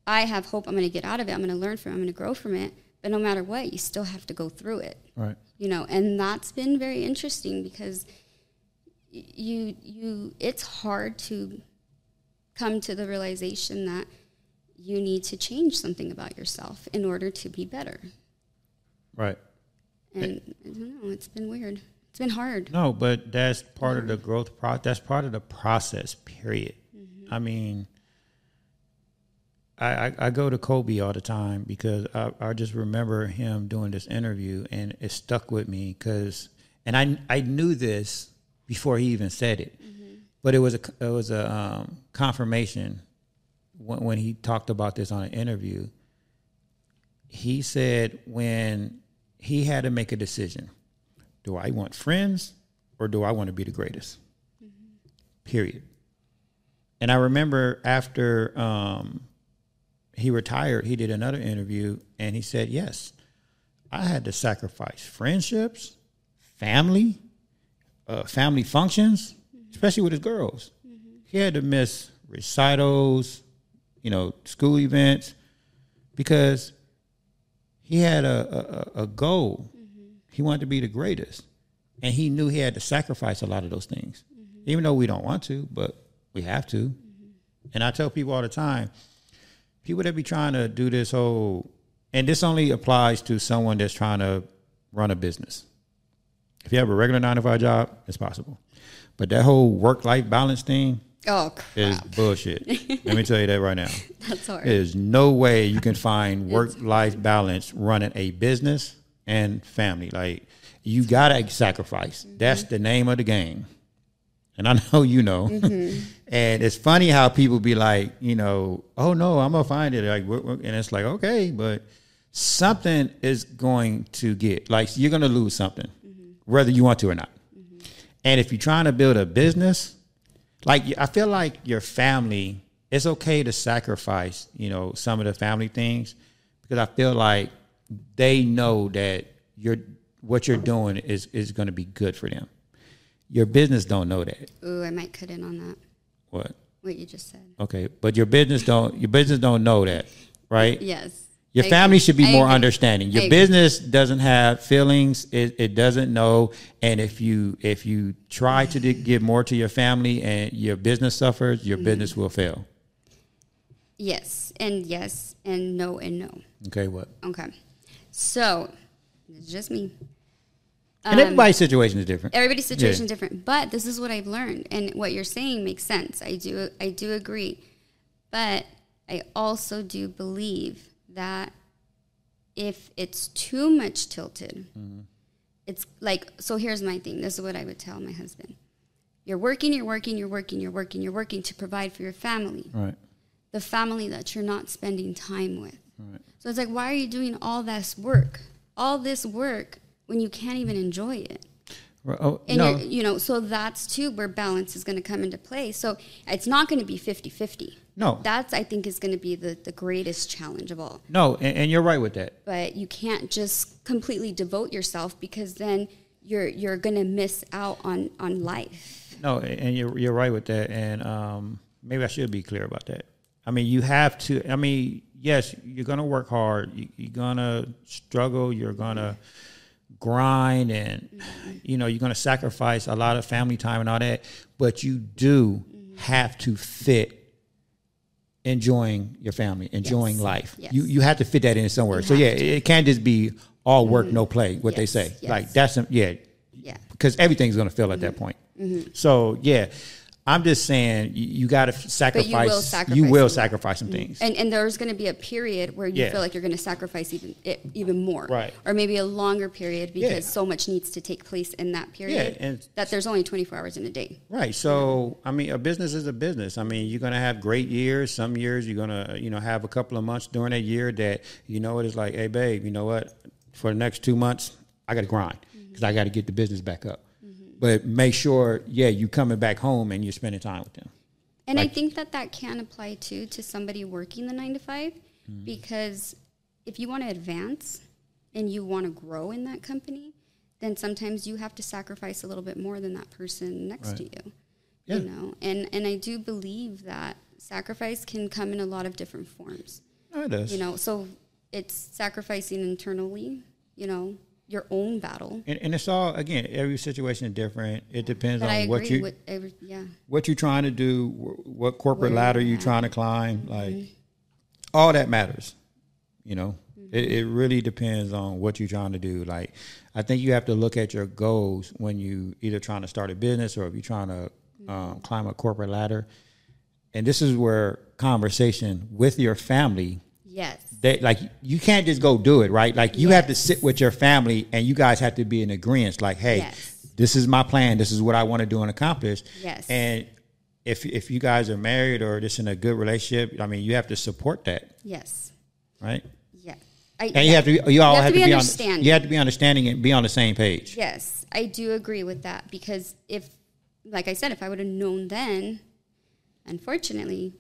I have hope I'm going to get out of it. I'm going to learn from it. I'm going to grow from it. But no matter what, you still have to go through it. Right. You know, and that's been very interesting because you, you, it's hard to come to the realization that you need to change something about yourself in order to be better. Right. And I don't know, it's been weird. It's been hard. No, but that's part yeah. of the growth. Pro- that's part of the process, period. Mm-hmm. I mean, I, I go to Kobe all the time because I, I just remember him doing this interview, and it stuck with me because, and I, I knew this before he even said it, mm-hmm. but it was a, it was a um, confirmation when, when he talked about this on an interview. He said when he had to make a decision, do I want friends or do I want to be the greatest? Mm-hmm. Period. And I remember after, um, he retired, he did another interview, and he said, yes, I had to sacrifice friendships, family, uh, family functions, mm-hmm. especially with his girls. Mm-hmm. He had to miss recitals, you know, school events, because he had a, a, a goal. Mm-hmm. He wanted to be the greatest, and he knew he had to sacrifice a lot of those things, mm-hmm. even though we don't want to, but we have to. Mm-hmm. And I tell people all the time, people that be trying to do this whole, and this only applies to someone that's trying to run a business. If you have a regular nine to five job, it's possible. But that whole work-life balance thing, Oh, crap. It's bullshit. Let me tell you that right now. That's hard. There's no way you can find work-life balance running a business and family. Like, you got to sacrifice. Mm-hmm. That's the name of the game. And I know you know. Mm-hmm. And it's funny how people be like, you know, oh, no, I'm going to find it. Like, we're, we're, and it's like, okay, but something is going to get. Like, you're going to lose something, mm-hmm. whether you want to or not. Mm-hmm. And if you're trying to build a business, like, I feel like your family, it's okay to sacrifice, you know, some of the family things, because I feel like they know that you're, what you're doing is, is going to be good for them. Your business don't know that. Ooh, I might cut in on that. What? What you just said. Okay, but your business don't, your business don't know that, right? Yes. Your I family agree. should be I more agree. understanding. Your I business agree. doesn't have feelings. It, it doesn't know. And if you if you try to de- give more to your family and your business suffers, your mm-hmm. business will fail. Yes, and yes, and no, and no. Okay, what? Okay. So, it's just me. Um, and everybody's situation is different. Everybody's situation is yeah. different. But this is what I've learned. And what you're saying makes sense. I do. I do agree. But I also do believe that if it's too much tilted, mm-hmm. it's like, so here's my thing. This is what I would tell my husband. You're working, you're working, you're working, you're working, you're working to provide for your family. Right. The family that you're not spending time with. Right. So it's like, why are you doing all this work? All this work when you can't even enjoy it. Oh, and no. you're, you know, so that's too where balance is going to come into play. So it's not going to be fifty-fifty. No. That's, I think, is going to be the, the greatest challenge of all. No, and, and you're right with that. But you can't just completely devote yourself, because then you're you're going to miss out on, on life. No, and you're, you're right with that. And um, maybe I should be clear about that. I mean, you have to, I mean, yes, you're going to work hard. You, you're going to struggle. You're going to grind, and, mm-hmm. you know, you're going to sacrifice a lot of family time and all that. But you do mm-hmm. have to fit enjoying your family, enjoying yes. life. Yes. You you have to fit that in somewhere. You so yeah, to. It can't just be all work, mm-hmm. no play, what yes. they say. Yes. Like that's, some, yeah. Yeah. Because everything's going to fail at mm-hmm. that point. Mm-hmm. So yeah, I'm just saying you, you got to sacrifice. But you will sacrifice, you will sacrifice some things. And and there's going to be a period where you yeah. feel like you're going to sacrifice even it, even more. Right. Or maybe a longer period, because yeah. so much needs to take place in that period yeah, and that there's only twenty-four hours in a day. Right. So, I mean, a business is a business. I mean, you're going to have great years. Some years you're going to, you know, have a couple of months during that year that, you know, it is like, hey, babe, you know what? For the next two months, I got to grind because mm-hmm. I got to get the business back up. But make sure, yeah, you're coming back home and you're spending time with them. And like, I think that that can apply, too, to somebody working the nine to five. Mm-hmm. Because if you want to advance and you want to grow in that company, then sometimes you have to sacrifice a little bit more than that person next right. to you. Yeah. You know? And, and I do believe that sacrifice can come in a lot of different forms. Oh, it does. You know, so it's sacrificing internally, you know, your own battle, and, and it's all, again, every situation is different. It depends but on what you, with every, yeah, what you're trying to do, what corporate Where ladder you're at. trying to climb, mm-hmm. like all that matters. You know, mm-hmm. it, it really depends on what you're trying to do. Like, I think you have to look at your goals when you either trying to start a business or if you're trying to mm-hmm. um, climb a corporate ladder. And this is where conversation with your family. Yes. They, like, you can't just go do it, right? Like, you yes. have to sit with your family, and you guys have to be in agreement. Like, hey, yes. this is my plan. This is what I want to do and accomplish. Yes. And if if you guys are married or just in a good relationship, I mean, you have to support that. Yes. Right? Yeah. I, and you I, have to be, you all you have, have to be, be understanding. On, you have to be understanding and be on the same page. Yes. I do agree with that, because if, like I said, if I would have known then, unfortunately,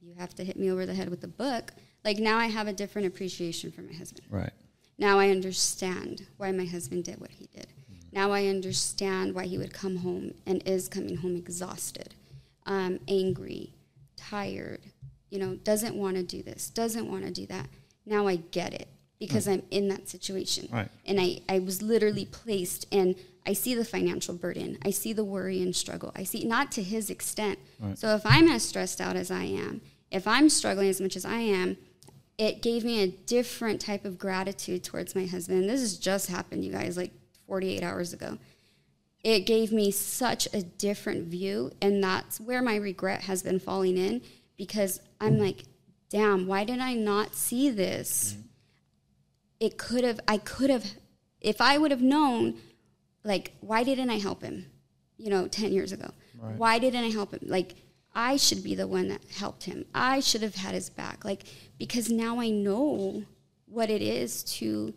you have to hit me over the head with the book. Like, now I have a different appreciation for my husband. Right. Now I understand why my husband did what he did. Mm-hmm. Now I understand why he would come home and is coming home exhausted, um, angry, tired, you know, doesn't want to do this, doesn't want to do that. Now I get it, because right. I'm in that situation. Right. And I, I was literally placed, and I see the financial burden. I see the worry and struggle. I see, not to his extent. Right. So if I'm as stressed out as I am, if I'm struggling as much as I am, it gave me a different type of gratitude towards my husband. This has just happened, you guys, like forty-eight hours ago. it gave me such a different view, and that's where my regret has been falling in, because I'm like, damn, why did I not see this? Mm-hmm. It could have, I could have, if I would have known, like, why didn't I help him, you know, ten years ago? Right. Why didn't I help him? Like, I should be the one that helped him. I should have had his back. Like, because now I know what it is to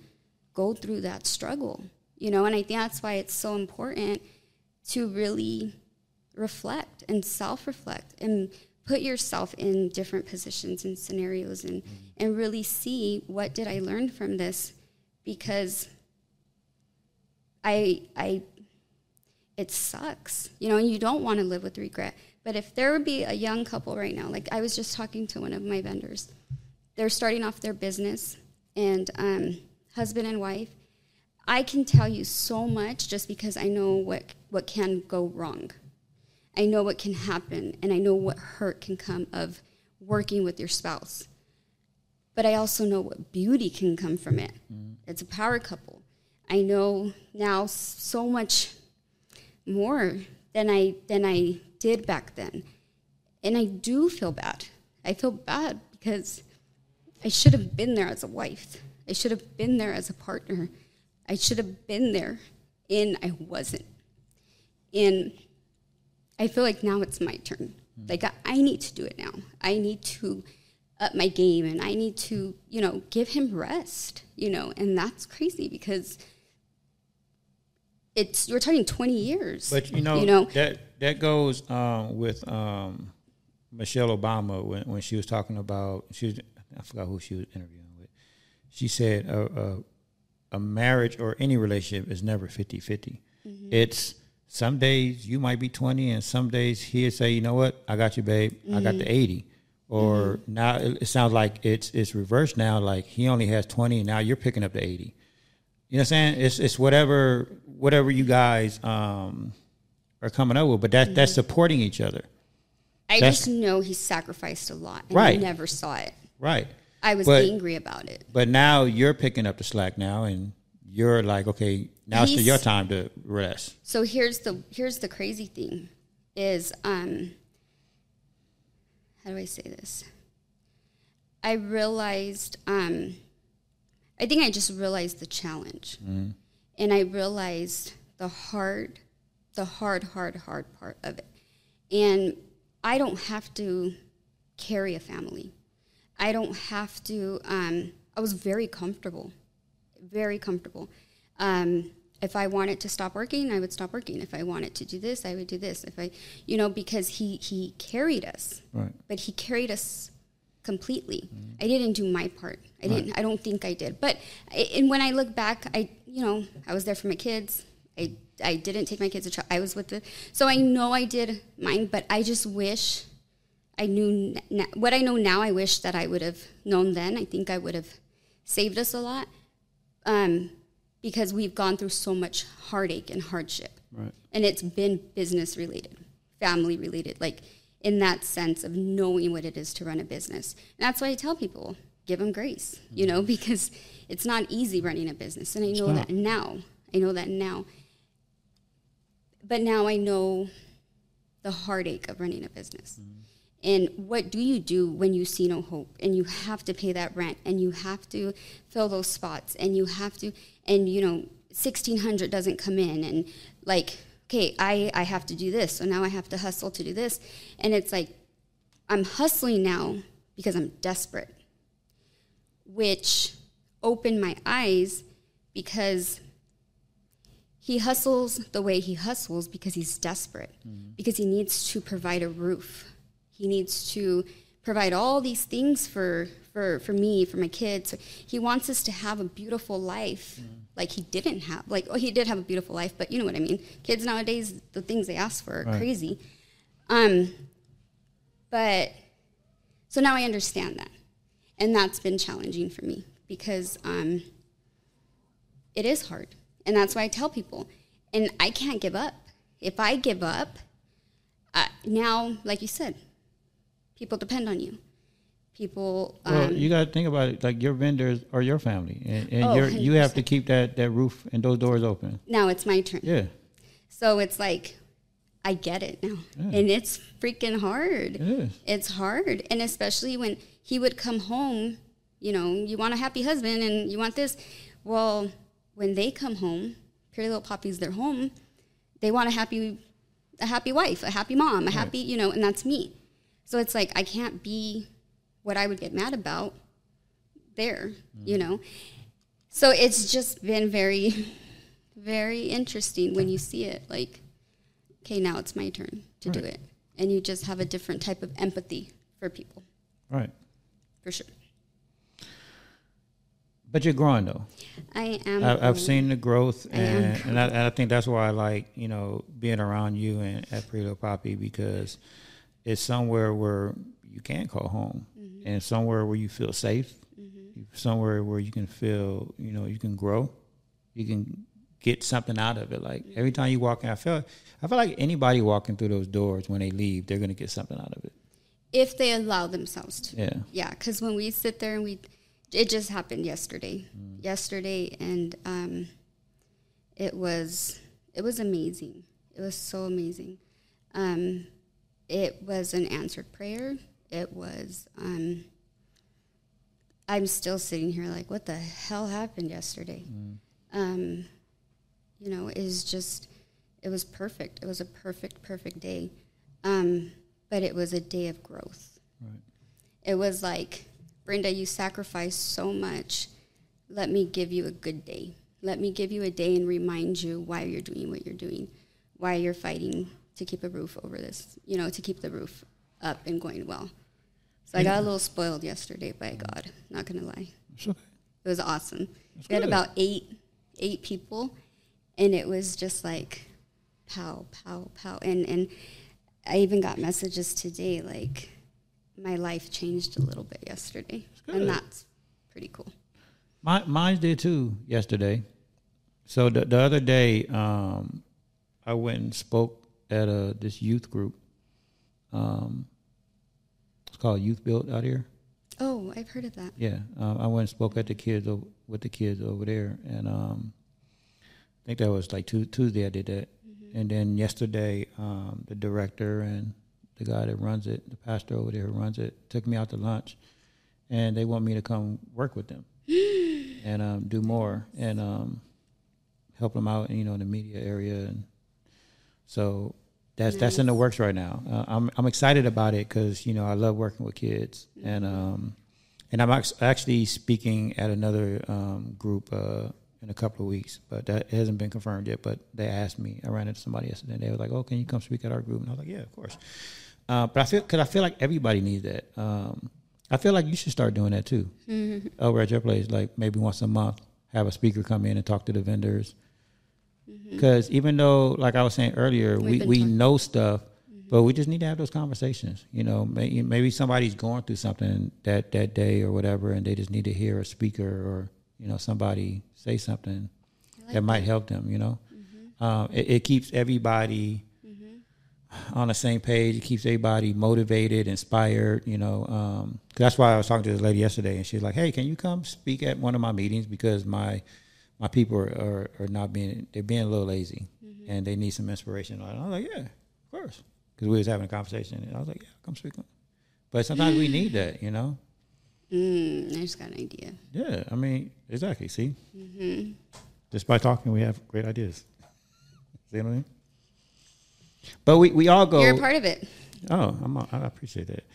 go through that struggle, you know? And I think that's why it's so important to really reflect and self-reflect and put yourself in different positions and scenarios and, mm-hmm. and really see, what did I learn from this? Because I, I, it sucks, you know, and you don't want to live with regret. But if there would be a young couple right now, like I was just talking to one of my vendors, they're starting off their business, and um, husband and wife, I can tell you so much just because I know what, what can go wrong. I know what can happen, and I know what hurt can come of working with your spouse. But I also know what beauty can come from it. Mm-hmm. It's a power couple. I know now so much more than I than I did back then. And I do feel bad. I feel bad because I should have been there as a wife. I should have been there as a partner. I should have been there, and I wasn't. And I feel like now it's my turn. Mm-hmm. Like, I, I need to do it now. I need to up my game, and I need to, you know, give him rest, you know. And that's crazy because it's, you're talking twenty years. But, you know, you know? that that goes um, with um, Michelle Obama when, when she was talking about, she was, I forgot who she was interviewing with. She said a, a, a marriage or any relationship is never fifty-fifty. Mm-hmm. It's, some days you might be twenty, and some days he'll say, you know what, I got you, babe. Mm-hmm. I got the eighty. Or mm-hmm. now it sounds like it's it's reversed now. Like he only has twenty, and now you're picking up the eighty. You know what I'm saying? It's it's whatever whatever you guys um, are coming up with, but that mm-hmm. that's supporting each other. I that's, just know he sacrificed a lot, and right. I never saw it. Right. I was but, angry about it. But now you're picking up the slack now, and you're like, okay, now He's, it's your time to rest. So here's the here's the crazy thing is. Um, How do I say this? I realized, um, I think I just realized the challenge. Mm-hmm. And I realized the hard, the hard, hard, hard part of it. And I don't have to carry a family. I don't have to, um, I was very comfortable, very comfortable. Um, if I wanted to stop working, I would stop working. If I wanted to do this, I would do this. If I, you know, because he, he carried us, right. But he carried us completely. Mm-hmm. I didn't do my part. I right. didn't, I don't think I did. But, I, and when I look back, I, you know, I was there for my kids. I, I didn't take my kids to church. I was with the, so I know I did mine, but I just wish I knew n- what I know now. I wish that I would have known then. I think I would have saved us a lot. Um, Because we've gone through so much heartache and hardship. Right. And it's been business related, family related, like in that sense of knowing what it is to run a business. And that's why I tell people, give them grace, mm-hmm. you know, because it's not easy running a business. And I know that now. I know that now. But now I know the heartache of running a business. Mm-hmm. And what do you do when you see no hope and you have to pay that rent and you have to fill those spots and you have to, and, you know, sixteen hundred doesn't come in and, like, okay, I, I have to do this, so now I have to hustle to do this. And it's like, I'm hustling now because I'm desperate, which opened my eyes because he hustles the way he hustles because he's desperate, mm-hmm. because he needs to provide a roof. He needs to provide all these things for, for, for me, for my kids. He wants us to have a beautiful life mm. like he didn't have. Like, oh, he did have a beautiful life, but you know what I mean. Kids nowadays, the things they ask for are right. crazy. Um, but, so now I understand that. And that's been challenging for me because um, it is hard. And that's why I tell people. And I can't give up. If I give up, uh, now, like you said, people depend on you. People. Um, well, you got to think about it. Like, your vendors are your family, and, and oh, you're, you have to keep that, that roof and those doors open. Now it's my turn. Yeah. So it's like, I get it now. Yeah. And it's freaking hard. It is. It's hard. And especially when he would come home, you know, you want a happy husband and you want this. Well, when they come home, Pretty Little Poppy's their home, they want a happy a happy wife, a happy mom, a right. happy, you know, and that's me. So it's like, I can't be what I would get mad about there, mm. you know. So it's just been very, very interesting when you see it, like, okay, now it's my turn to right. do it. And you just have a different type of empathy for people. Right. For sure. But you're growing, though. I am. I, I've seen the growth, and I, and, I, and I think that's why I like, you know, being around you and at Pretty Little Poppy, because it's somewhere where you can call home, mm-hmm. and somewhere where you feel safe, mm-hmm. somewhere where you can feel, you know, you can grow, you can get something out of it. Like, every time you walk in, I feel, I feel like anybody walking through those doors, when they leave, they're going to get something out of it. If they allow themselves to. Yeah. Yeah, because when we sit there and we... It just happened yesterday, mm. yesterday, and um, it was it was amazing. It was so amazing. Um, it was an answered prayer. It was. Um, I'm still sitting here like, what the hell happened yesterday? Mm. Um, you know, it was just it was perfect. It was a perfect, perfect day, um, but it was a day of growth. Right. It was like, Brenda, you sacrificed so much. Let me give you a good day. Let me give you a day and remind you why you're doing what you're doing, why you're fighting to keep a roof over this, you know, to keep the roof up and going well. So yeah. I got a little spoiled yesterday by God, not going to lie. It's okay. It was awesome. It's we had good. about eight, eight people, and it was just like pow, pow, pow. And, and I even got messages today like, my life changed a little bit yesterday, and that's pretty cool. My, mine did too yesterday. So the, the other day, um, I went and spoke at a, this youth group. Um, it's called Youth Built out here. Oh, I've heard of that. Yeah, um, I went and spoke at the kids over, with the kids over there, and um, I think that was like two, Tuesday I did that, mm-hmm. and then yesterday, um, the director and the guy that runs it, the pastor over there who runs it, took me out to lunch, and they want me to come work with them and um, do more and um, help them out, you know, in the media area. And so that's nice. That's in the works right now. Uh, I'm I'm excited about it because, you know, I love working with kids, mm-hmm. and um, and I'm actually speaking at another um, group uh, in a couple of weeks, but that hasn't been confirmed yet. But they asked me. I ran into somebody yesterday, and they were like, "Oh, can you come speak at our group?" And I was like, "Yeah, of course." Uh, but I feel, because I feel like everybody needs that. Um, I feel like you should start doing that too. Mm-hmm. Over at your place, like maybe once a month, have a speaker come in and talk to the vendors. Because mm-hmm. even though, like I was saying earlier, We've we, we know stuff, mm-hmm. but we just need to have those conversations. You know, maybe, maybe somebody's going through something that, that day or whatever, and they just need to hear a speaker or, you know, somebody say something like that, that might help them, you know. Mm-hmm. Um, it, it keeps everybody on the same page. It keeps everybody motivated, inspired, you know. Um, that's why I was talking to this lady yesterday, and she's like, "Hey, can you come speak at one of my meetings? Because my my people are, are not being, they're being a little lazy, mm-hmm. and they need some inspiration." And I was like, "Yeah, of course," because we was having a conversation, and I was like, "Yeah, come speak." But sometimes we need that, you know. Mm, I just got an idea. Yeah, I mean, exactly. See, mm-hmm. just by talking, we have great ideas. See what I mean? But we, we all go. You're a part of it. Oh, I'm a, I appreciate that.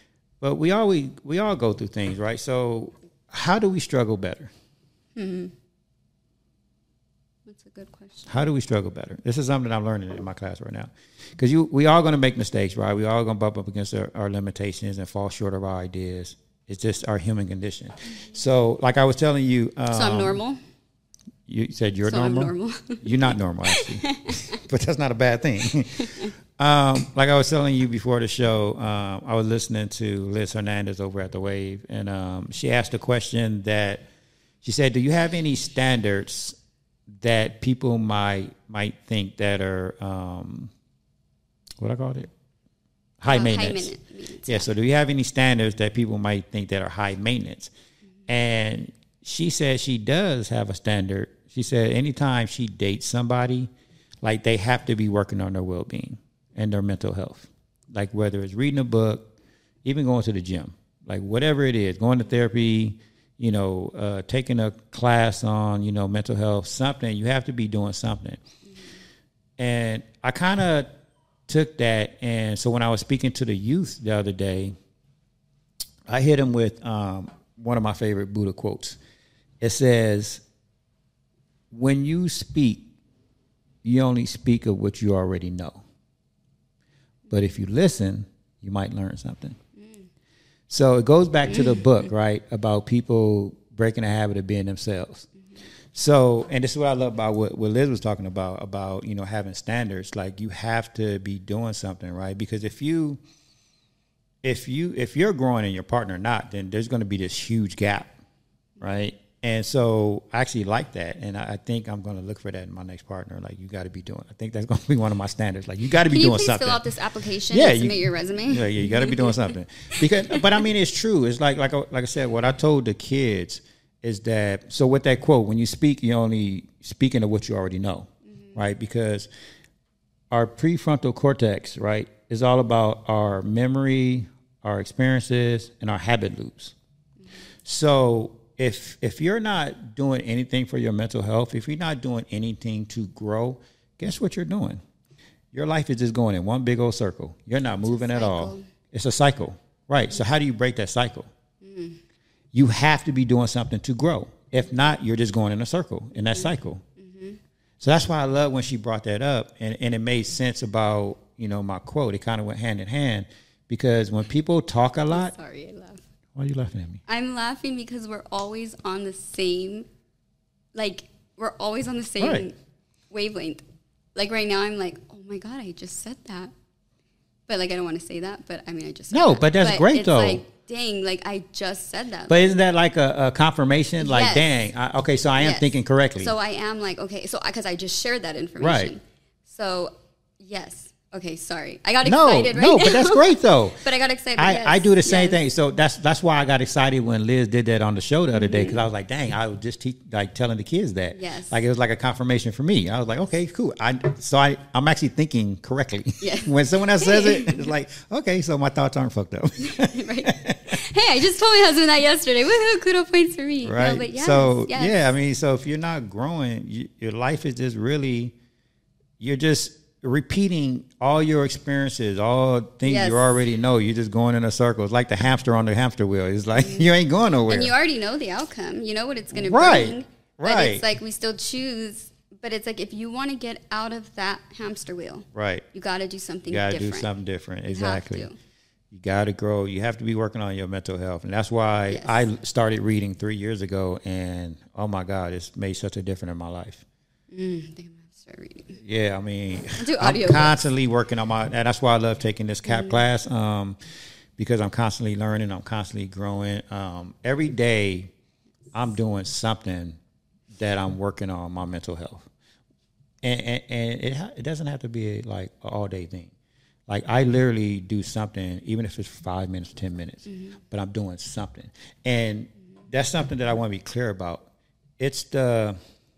But we all we, we all go through things, right? So, how do we struggle better? Mm-hmm. That's a good question. How do we struggle better? This is something I'm learning in my class right now, because you we all going to make mistakes, right? We all going to bump up against our, our limitations and fall short of our ideas. It's just our human condition. So, like I was telling you, um, so I'm normal. You said you're so normal? I'm normal. You're not normal, actually. But that's not a bad thing. um, like I was telling you before the show, um, I was listening to Liz Hernandez over at the Wave, and um, she asked a question that she said, "Do you have any standards that people might might think that are um, what I called it high uh, maintenance?" High maintenance. Yeah. So, do you have any standards that people might think that are high maintenance? Mm-hmm. And she said she does have a standard. She said anytime she dates somebody, like they have to be working on their well-being and their mental health. Like whether it's reading a book, even going to the gym, like whatever it is, going to therapy, you know, uh, taking a class on, you know, mental health, something. You have to be doing something. And I kind of took that. And so when I was speaking to the youth the other day, I hit them with um, one of my favorite Buddha quotes. It says, when you speak, you only speak of what you already know. But if you listen, you might learn something. Mm. So it goes back to the book, right, about people breaking the habit of being themselves. Mm-hmm. So, and this is what I love about what, what Liz was talking about, about, you know, having standards. Like you have to be doing something, right? Because if you, if you, if you're growing and your partner not, then there's going to be this huge gap, right? And so I actually like that. And I, I think I'm going to look for that in my next partner. Like, you got to be doing, I think that's going to be one of my standards. Like, you got to be Can doing something. Can you please fill out this application yeah, and submit you, your resume? Yeah, yeah, you got to be doing something. Because, but I mean, it's true. It's like, like, like I said, what I told the kids is that, so with that quote, when you speak, you're only speaking of what you already know, mm-hmm. right? Because our prefrontal cortex, right, is all about our memory, our experiences, and our habit loops. Mm-hmm. So, If if you're not doing anything for your mental health, if you're not doing anything to grow, guess what you're doing? Your life is just going in one big old circle. You're not moving at all. It's a cycle. Right. Mm-hmm. So how do you break that cycle? Mm-hmm. You have to be doing something to grow. If not, you're just going in a circle, in that mm-hmm. cycle. Mm-hmm. So that's why I love when she brought that up. And, and it made sense about, you know, my quote. It kind of went hand in hand because when people talk a lot. I'm sorry, I love Why are you laughing at me? I'm laughing because we're always on the same, like, we're always on the same right. wavelength. Like, right now, I'm like, oh, my God, I just said that. But, like, I don't want to say that, but, I mean, I just said No, that. but that's but great, it's though. It's like, dang, like, I just said that. But like, isn't that, like, a, a confirmation? Like, yes. dang, I, okay, so I am yes. thinking correctly. So I am, like, okay, so because I, I just shared that information. Right. So, yes. Okay, sorry. I got excited no, right No, no, but that's great, though. But I got excited, I, yes. I do the same yes. thing. So that's that's why I got excited when Liz did that on the show the other mm-hmm. day, because I was like, dang, I was just te- like telling the kids that. Yes. Like, it was like a confirmation for me. I was like, okay, cool. I So I, I'm actually thinking correctly. Yes. When someone else says it, it's like, okay, so my thoughts aren't fucked up. Right. Hey, I just told my husband that yesterday. Woohoo, kudos points for me. Right. No, but yes, so, yes. yeah, I mean, so if you're not growing, you, your life is just really, you're just, repeating all your experiences, all things yes. you already know. You're just going in a circle. It's like the hamster on the hamster wheel. It's like mm-hmm. you ain't going nowhere. And you already know the outcome. You know what it's going to right. bring. Right. But it's like we still choose. But it's like if you want to get out of that hamster wheel, right, you got to do something different. You got to do something different. Exactly. You, you got to grow. You have to be working on your mental health. And that's why yes. I started reading three years ago. And, oh, my God, it's made such a difference in my life. Mm, damn. Reading. Yeah, I mean, I I'm constantly books. working on my, and that's why I love taking this C A P mm-hmm. class, um, because I'm constantly learning, I'm constantly growing. Um, every day, I'm doing something that I'm working on my mental health, and and, and it it doesn't have to be a, like an all day thing. Like I literally do something, even if it's five minutes, ten minutes, mm-hmm. but I'm doing something, and mm-hmm. that's something that I want to be clear about. It's the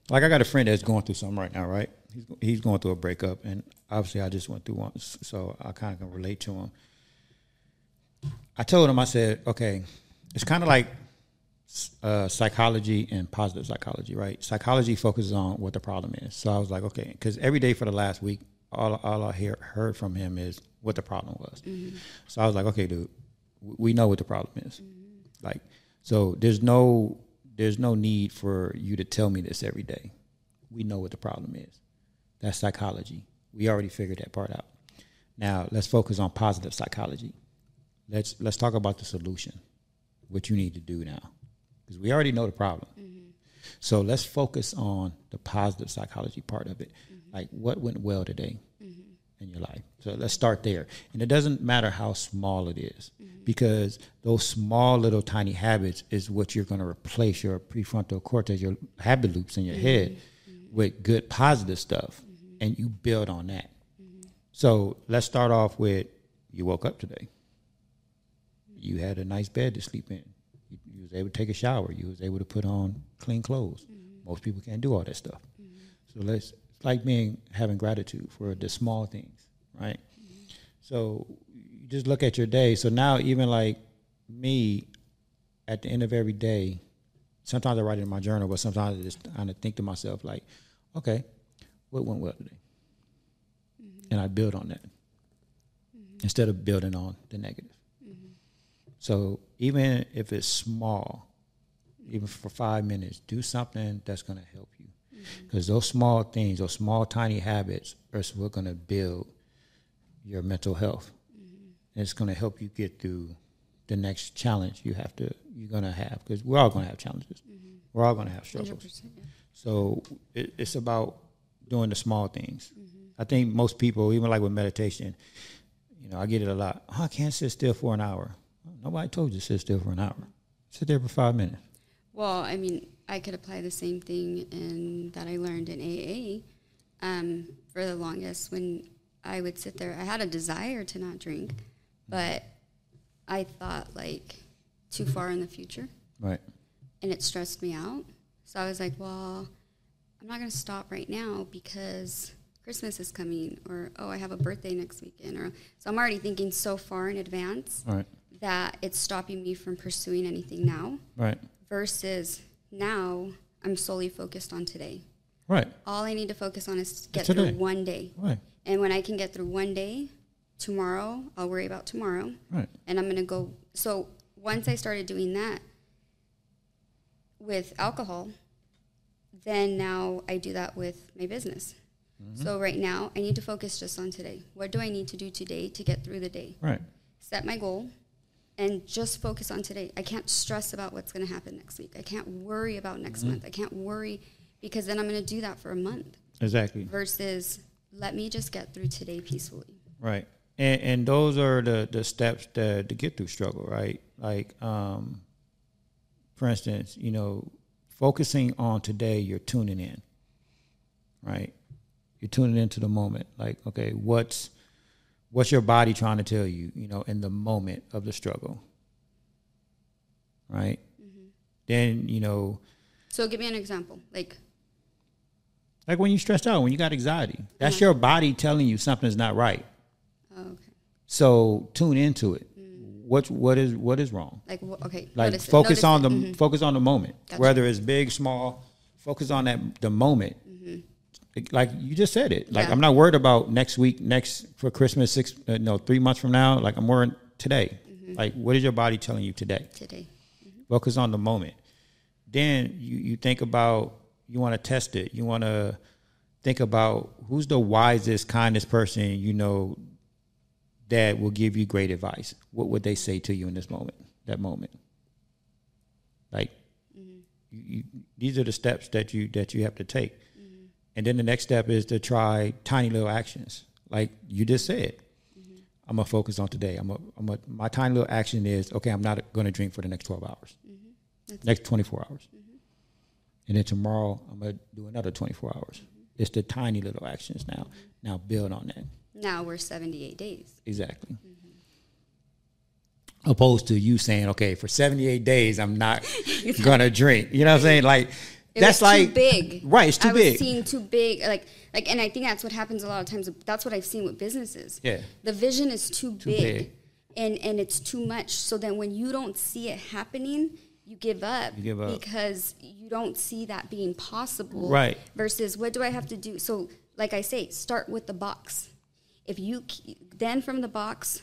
like I got a friend that's going through something right now, right? He's he's going through a breakup, and obviously I just went through one, so I kind of can relate to him. I told him, I said, okay, it's kind of like uh, psychology and positive psychology, right? Psychology focuses on what the problem is. So I was like, okay, because every day for the last week, all, all I hear, heard from him is what the problem was. Mm-hmm. So I was like, okay, dude, we know what the problem is. Mm-hmm. Like, so there's no there's no need for you to tell me this every day. We know what the problem is. That's psychology. We already figured that part out. Now, let's focus on positive psychology. Let's let's talk about the solution, what you need to do now, because we already know the problem. Mm-hmm. So let's focus on the positive psychology part of it, mm-hmm. like what went well today mm-hmm. in your life. So let's start there. And it doesn't matter how small it is, mm-hmm. because those small little tiny habits is what you're going to replace your prefrontal cortex, your habit loops in your mm-hmm. head, with good positive stuff, mm-hmm. and you build on that. Mm-hmm. So let's start off with, you woke up today. You had a nice bed to sleep in. You, you was able to take a shower. You was able to put on clean clothes. Mm-hmm. Most people can't do all that stuff. Mm-hmm. So let's like being having gratitude for the small things, right? Mm-hmm. So you just look at your day. So now even like me, at the end of every day, sometimes I write it in my journal, but sometimes I just kind of think to myself like, okay, what went well today? Mm-hmm. And I build on that mm-hmm. instead of building on the negative. Mm-hmm. So even if it's small, even for five minutes, do something that's going to help you. Because mm-hmm. those small things, those small, tiny habits are what's going to build your mental health. Mm-hmm. And it's going to help you get through the next challenge you have to, you're going to have. Because we're all going to have challenges. Mm-hmm. We're all going to have struggles. one hundred percent, yeah. So it, it's about doing the small things. Mm-hmm. I think most people, even like with meditation, you know, I get it a lot. Oh, I can't sit still for an hour. Nobody told you to sit still for an hour. Sit there for five minutes. Well, I mean, I could apply the same thing in, that I learned in A A um, for the longest when I would sit there. I had a desire to not drink, but I thought, like, too far in the future. Right. And it stressed me out. So I was like, well, I'm not going to stop right now because Christmas is coming, or, oh, I have a birthday next weekend. Or, so I'm already thinking so far in advance right. that it's stopping me from pursuing anything now. Right. Versus now I'm solely focused on today. Right. All I need to focus on is to get through one day. Right. And when I can get through one day, tomorrow, I'll worry about tomorrow. Right. And I'm going to go. So once I started doing that with alcohol, then now I do that with my business. Mm-hmm. So right now, I need to focus just on today. What do I need to do today to get through the day? Right. Set my goal. And just focus on today. I can't stress about what's going to happen next week. I can't worry about next mm-hmm. month. I can't worry because then I'm going to do that for a month. Exactly. Versus let me just get through today peacefully. Right. And, and those are the, the steps to, to get through struggle, right? Like, um, for instance, you know, focusing on today, you're tuning in, right? You're tuning into the moment. Like, okay, what's... What's your body trying to tell you, you know, in the moment of the struggle, right? Mm-hmm. Then, you know. So give me an example, like. Like when you're stressed out, when you got anxiety. That's mm-hmm. your body telling you something's not right. Oh, okay. So tune into it. Mm-hmm. What's, what is what is wrong? Like, wh- okay. Like notice focus it. on the mm-hmm. focus on the moment, gotcha. Whether it's big, small, focus on that the moment. Mm-hmm. Like you just said it. Like yeah. I'm not worried about next week, next for Christmas, six, uh, no, three months from now. Like I'm worried today. Mm-hmm. Like what is your body telling you today? Today. Mm-hmm. Focus on the moment. Then you, you think about, you want to test it. You want to think about who's the wisest, kindest person, you know, that will give you great advice. What would they say to you in this moment, that moment? Like mm-hmm. you, you, these are the steps that you, that you have to take. And then the next step is to try tiny little actions. Like you just said, mm-hmm. I'm going to focus on today. I'm a, I'm a, my tiny little action is, okay, I'm not going to drink for the next twelve hours, mm-hmm. next twenty-four hours. Mm-hmm. And then tomorrow I'm going to do another twenty-four hours. Mm-hmm. It's the tiny little actions now. Mm-hmm. Now build on that. Now we're seventy-eight days. Exactly. Mm-hmm. Opposed to you saying, okay, for seventy-eight days, I'm not going to drink. You know what I'm saying? Like, It that's was like too big, right? It's too I big. I was seeing too big, like, like, and I think that's what happens a lot of times. That's what I've seen with businesses. Yeah, the vision is too, too big, big, and and it's too much. So then, when you don't see it happening, you give up. You give up because you don't see that being possible. Right. Versus, what do I have to do? So, like I say, start with the box. If you then from the box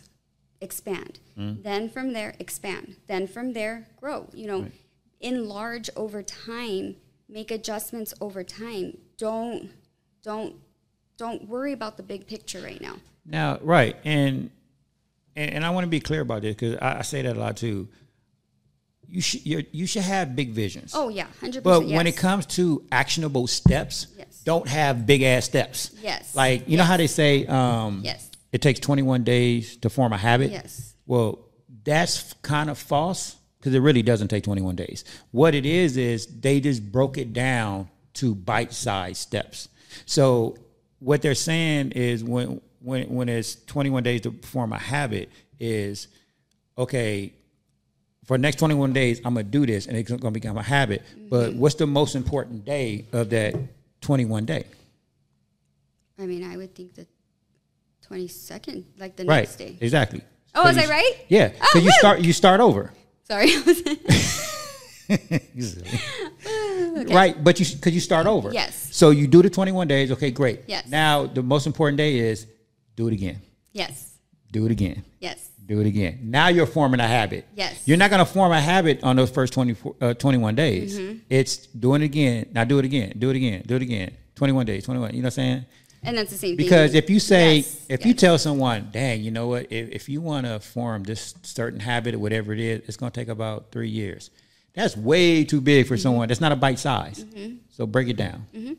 expand, mm. then from there expand, then from there grow. You know, right. enlarge over time. Make adjustments over time. Don't, don't, don't worry about the big picture right now. Now, right, and and, and I want to be clear about this because I, I say that a lot too. You should you should have big visions. Oh yeah, hundred percent. But yes. when it comes to actionable steps, yes. don't have big ass steps. Yes. Like you yes. know how they say, um, yes, it takes twenty-one days to form a habit. Yes. Well, that's kind of false. Because it really doesn't take twenty-one days. What it is is they just broke it down to bite-sized steps. So what they're saying is when when when it's twenty-one days to perform a habit is, okay, for the next twenty-one days, I'm going to do this, and it's going to become a habit. Mm-hmm. But what's the most important day of that twenty-one day? I mean, I would think the twenty-second, like the right. next day. Exactly. Oh, so was you, I right? Yeah. Oh, so you woo. start you start over. Sorry. Okay. Right, but you because you start over. Yes. So you do the twenty-one days. Okay, great. Yes. Now the most important day is do it again. Yes. Do it again. Yes. Do it again. Now you're forming a habit. Yes. You're not going to form a habit on those first twenty-four, uh, twenty-one days. Mm-hmm. It's doing it again. Now do it again. Do it again. Do it again. twenty-one days. twenty-one. You know what I'm saying? And that's the same thing. Because if you say, yes. if yes. you tell someone, dang, you know what? If, if you want to form this certain habit or whatever it is, it's going to take about three years. That's way too big for mm-hmm. someone. That's not a bite size. Mm-hmm. So break it down. Mm-hmm.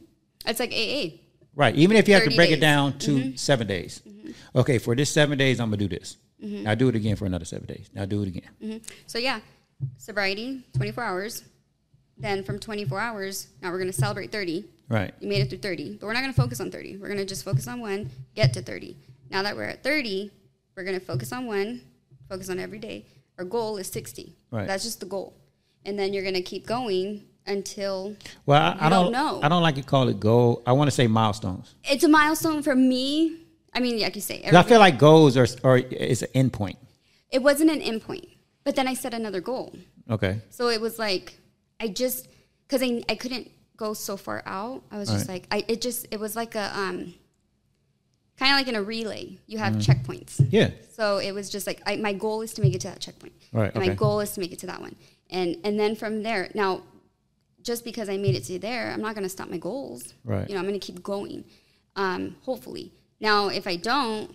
It's like A A. Right. Even if you have to break days. it down to mm-hmm. seven days. Mm-hmm. Okay, for this seven days, I'm going to do this. Mm-hmm. Now do it again for another seven days. Now do it again. Mm-hmm. So, yeah, sobriety, twenty-four hours. Then from twenty-four hours, now we're going to celebrate thirty. Right. You made it through thirty. But we're not going to focus on thirty. We're going to just focus on one, get to thirty. Now that we're at thirty, we're going to focus on one, focus on every day. Our goal is sixty. Right. That's just the goal. And then you're going to keep going until well, I, you I don't, don't know. I don't like to call it goal. I want to say milestones. It's a milestone for me. I mean, like you say. I feel like goals are, are is an end point. It wasn't an end point. But then I set another goal. Okay. So it was like, I just, because I, I couldn't go so far out. I was All just right. like, I it just, it was like a, um, kind of like in a relay. You have mm-hmm. checkpoints. Yeah. So it was just like, I, my goal is to make it to that checkpoint. Right. And okay. my goal is to make it to that one. And and then from there, now, just because I made it to there, I'm not going to stop my goals. Right. You know, I'm going to keep going, um, hopefully. Now, if I don't,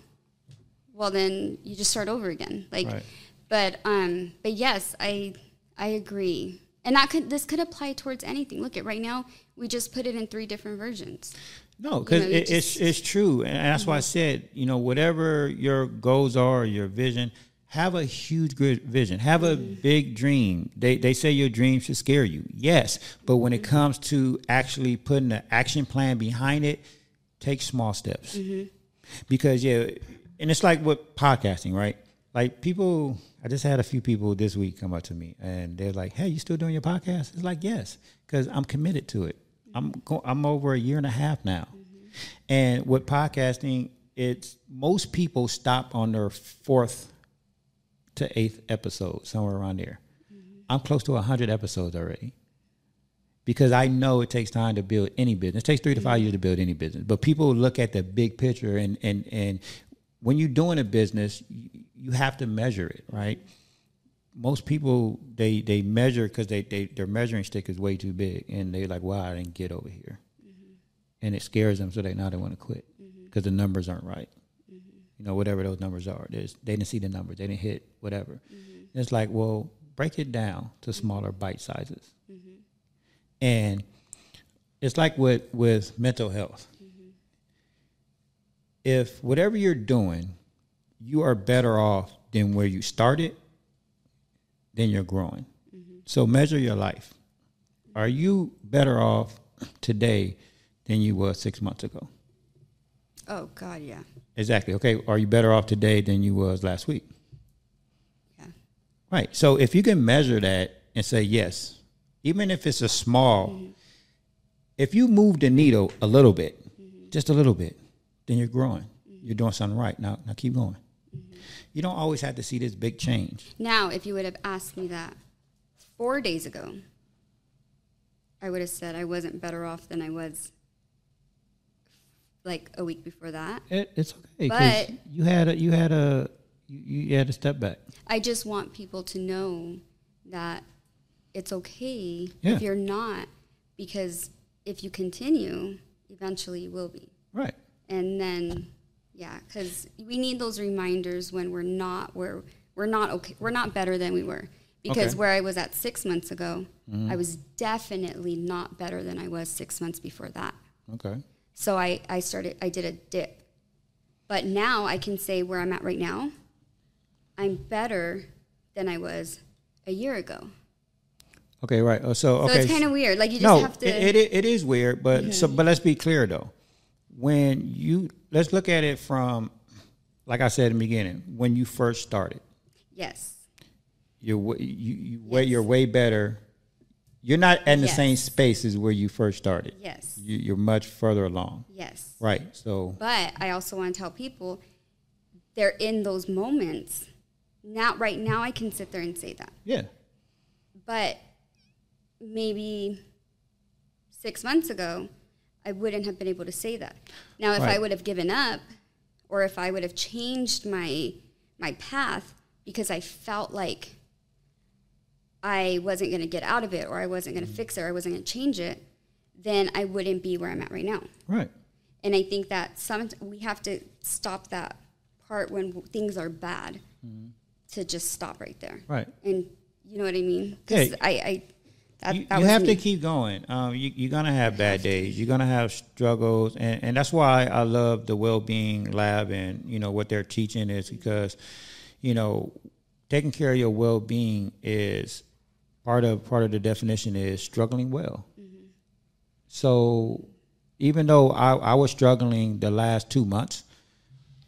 well, then you just start over again. Like, right. but um, but yes, I I agree, and that could this could apply towards anything. Look at right now, we just put it in three different versions. No, because you know, it, it's it's true, and that's mm-hmm. why I said, you know, whatever your goals are, or your vision. Have a huge good vision. Have a mm-hmm. big dream. They they say your dream should scare you. Yes. But when mm-hmm. it comes to actually putting an action plan behind it, take small steps. Mm-hmm. Because, yeah, and it's like with podcasting, right? Like people, I just had a few people this week come up to me and they're like, hey, you still doing your podcast? It's like, yes, because I'm committed to it. Mm-hmm. I'm go- I'm over a year and a half now. Mm-hmm. And with podcasting, it's most people stop on their fourth to eighth episode, somewhere around there. Mm-hmm. I'm close to one hundred episodes already because I know it takes time to build any business. It takes three to five years to build any business. But people look at the big picture, and and, and when you're doing a business, you, you have to measure it, right? Mm-hmm. Most people, they they measure because they, they their measuring stick is way too big, and they're like, wow, I didn't get over here. Mm-hmm. And it scares them, so they now they want to quit because mm-hmm. the numbers aren't right. You know, whatever those numbers are. There's, they didn't see the numbers. They didn't hit whatever. Mm-hmm. It's like, well, break it down to smaller bite sizes. Mm-hmm. And it's like with, with mental health. Mm-hmm. If whatever you're doing, you are better off than where you started, then you're growing. Mm-hmm. So measure your life. Are you better off today than you were six months ago? Oh, God, yeah. Exactly. Okay, are you better off today than you was last week? Yeah. Right. So if you can measure that and say yes, even if it's a small, mm-hmm. if you move the needle a little bit, mm-hmm. just a little bit, then you're growing. Mm-hmm. You're doing something right. Now, now keep going. Mm-hmm. You don't always have to see this big change. Now, if you would have asked me that four days ago, I would have said I wasn't better off than I was like a week before that. It, it's okay, but you had a, you had a you, you had a step back. I just want people to know that it's okay yeah. if you're not, because if you continue, eventually you will be. Right. And then, yeah, because we need those reminders when we're not where we're not okay. We're not better than we were, because okay. where I was at six months ago, mm-hmm. I was definitely not better than I was six months before that. Okay. So I, I started, I did a dip. But now I can say where I'm at right now, I'm better than I was a year ago. Okay, right. So, okay. So it's kind of weird. Like you just no, have to. It, it, it is weird, but mm-hmm. so but let's be clear though. When you, let's look at it from, like I said in the beginning, when you first started. Yes. You're, you, you, yes. You're way better You're not in the yes. same space as where you first started. Yes. You, you're much further along. Yes. Right. So. But I also want to tell people they're in those moments. Now, right now, I can sit there and say that. Yeah. But maybe six months ago, I wouldn't have been able to say that. Now, if right. I would have given up, or if I would have changed my my path because I felt like I wasn't going to get out of it, or I wasn't going to fix it, or I wasn't going to change it, then I wouldn't be where I'm at right now. Right. And I think that some, we have to stop that part when things are bad, mm-hmm. to just stop right there. Right. And you know what I mean? Because yeah. I, I that, you, that you have me. to keep going. Um, you, you're going to have bad days. You're going to have struggles. And, and that's why I love the Wellbeing Lab and, you know, what they're teaching is because, you know, taking care of your well-being is... Part of part of the definition is struggling well. Mm-hmm. So even though I, I was struggling the last two months,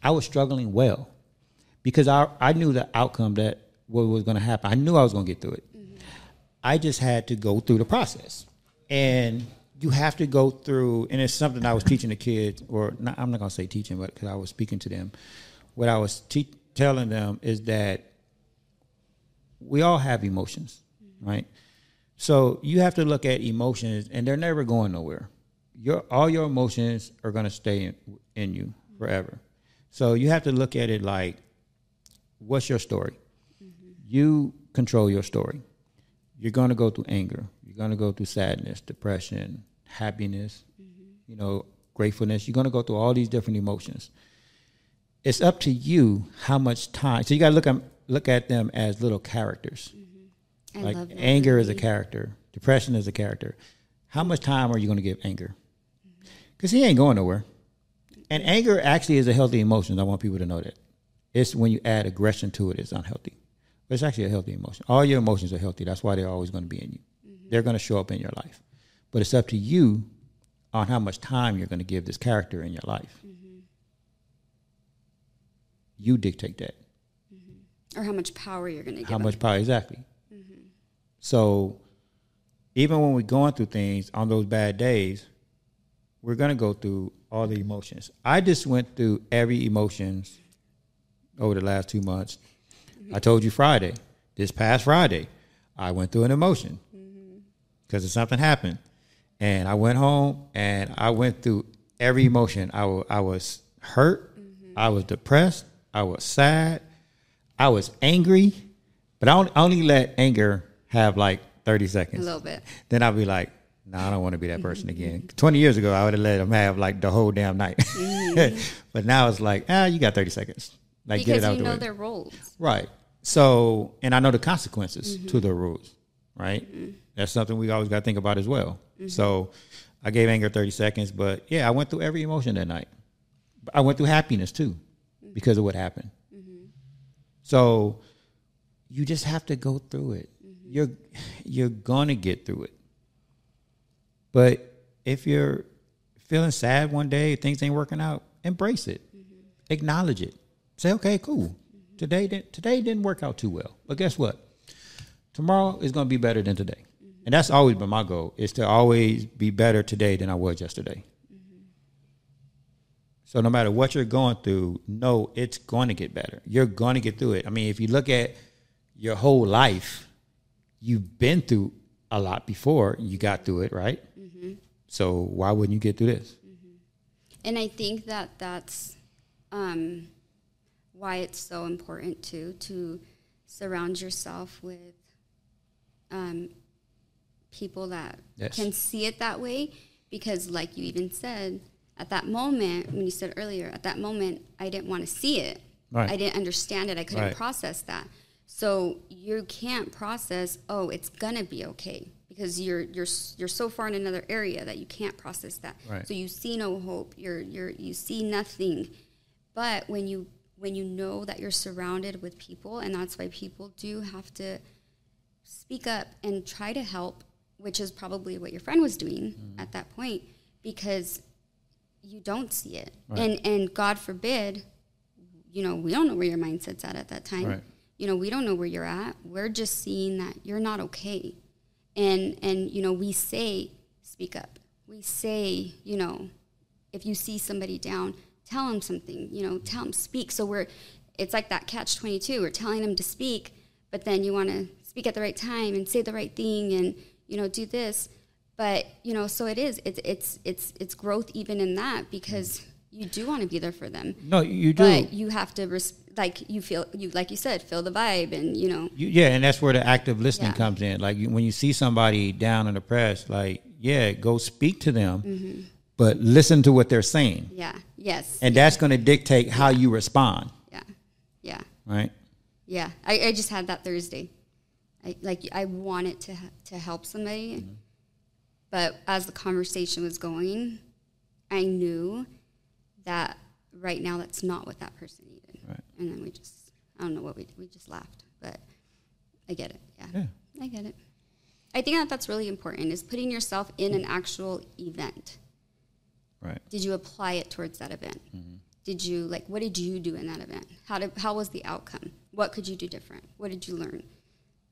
I was struggling well because I, I knew the outcome that what was going to happen. I knew I was going to get through it. Mm-hmm. I just had to go through the process. And you have to go through, and it's something I was teaching the kids, or not, I'm not going to say teaching, but because I was speaking to them. What I was te- telling them is that we all have emotions. Right. So you have to look at emotions, and they're never going nowhere. Your all your emotions are going to stay in, in you forever. So you have to look at it like, what's your story? Mm-hmm. You control your story. You're going to go through anger. You're going to go through sadness, depression, happiness, mm-hmm. you know, gratefulness. You're going to go through all these different emotions. It's up to you how much time. So you got to look at, look at them as little characters. Mm-hmm. Like anger movie. is a character. Depression is a character. How much time are you going to give anger? Because he ain't going nowhere. And anger actually is a healthy emotion. I want people to know that. It's when you add aggression to it, it's unhealthy. But it's actually a healthy emotion. All your emotions are healthy. That's why they're always going to be in you. Mm-hmm. They're going to show up in your life. But it's up to you on how much time you're going to give this character in your life. Mm-hmm. You dictate that. Mm-hmm. Or how much power you're going to give. How much power, exactly. So even when we're going through things on those bad days, we're going to go through all the emotions. I just went through every emotions over the last two months. Mm-hmm. I told you Friday, this past Friday, I went through an emotion because mm-hmm. something happened. And I went home and I went through every emotion. I, w- I was hurt. Mm-hmm. I was depressed. I was sad. I was angry. But I only, I only let anger... have like thirty seconds. A little bit. Then I'll be like, no, nah, I don't want to be that person again. twenty years ago, I would have let them have like the whole damn night. Mm-hmm. But now it's like, ah, you got thirty seconds. Like, because get it out you the know way. Their rules. Right. So, and I know the consequences mm-hmm. to their rules, right? Mm-hmm. That's something we always got to think about as well. Mm-hmm. So I gave anger thirty seconds, but yeah, I went through every emotion that night. I went through happiness too mm-hmm. because of what happened. Mm-hmm. So you just have to go through it. You're you're going to get through it. But if you're feeling sad one day, things ain't working out, embrace it. Mm-hmm. Acknowledge it. Say, okay, cool. Mm-hmm. Today, didn't, today didn't work out too well. But guess what? Tomorrow is going to be better than today. Mm-hmm. And that's always been my goal, is to always be better today than I was yesterday. Mm-hmm. So no matter what you're going through, know it's going to get better. You're going to get through it. I mean, if you look at your whole life, you've been through a lot before you got through it, right? Mm-hmm. So why wouldn't you get through this? Mm-hmm. And I think that that's um, why it's so important, too, to surround yourself with um, people that yes. can see it that way. Because like you even said, at that moment, when you said earlier, at that moment, I didn't want to see it. Right. I didn't understand it. I couldn't right. process that. So you can't process, oh, it's going to be okay, because you're you're you're so far in another area that you can't process that. Right. So you see no hope, you're you're you see nothing. But when you when you know that you're surrounded with people, and that's why people do have to speak up and try to help, which is probably what your friend was doing mm-hmm. at that point, because you don't see it. Right. And and God forbid, you know, we don't know where your mindset's at at that time. Right. You know, we don't know where you're at. We're just seeing that you're not okay. And, and you know, we say, speak up. We say, you know, if you see somebody down, tell them something, you know, tell them, speak. So we're, it's like that catch twenty-two. We're telling them to speak, but then you want to speak at the right time and say the right thing and, you know, do this. But, you know, so it is, it's, it's, it's, it's growth even in that, because you do want to be there for them. No, you do. But you have to, res- like you feel, you like you said, feel the vibe and, you know. You, yeah, and that's where the active listening yeah. comes in. Like you, when you see somebody down and oppressed, like, yeah, go speak to them, mm-hmm. but listen to what they're saying. Yeah, yes. And yeah. that's going to dictate how yeah. you respond. Yeah, yeah. Right? Yeah, I, I just had that Thursday. I, like, I wanted to to help somebody. Mm-hmm. But as the conversation was going, I knew that right now that's not what that person needed. Right. And then we just, I don't know what we did. We just laughed. But I get it. Yeah. yeah. I get it. I think that that's really important, is putting yourself in an actual event. Right. Did you apply it towards that event? Mm-hmm. Did you, like, what did you do in that event? How did, how was the outcome? What could you do different? What did you learn?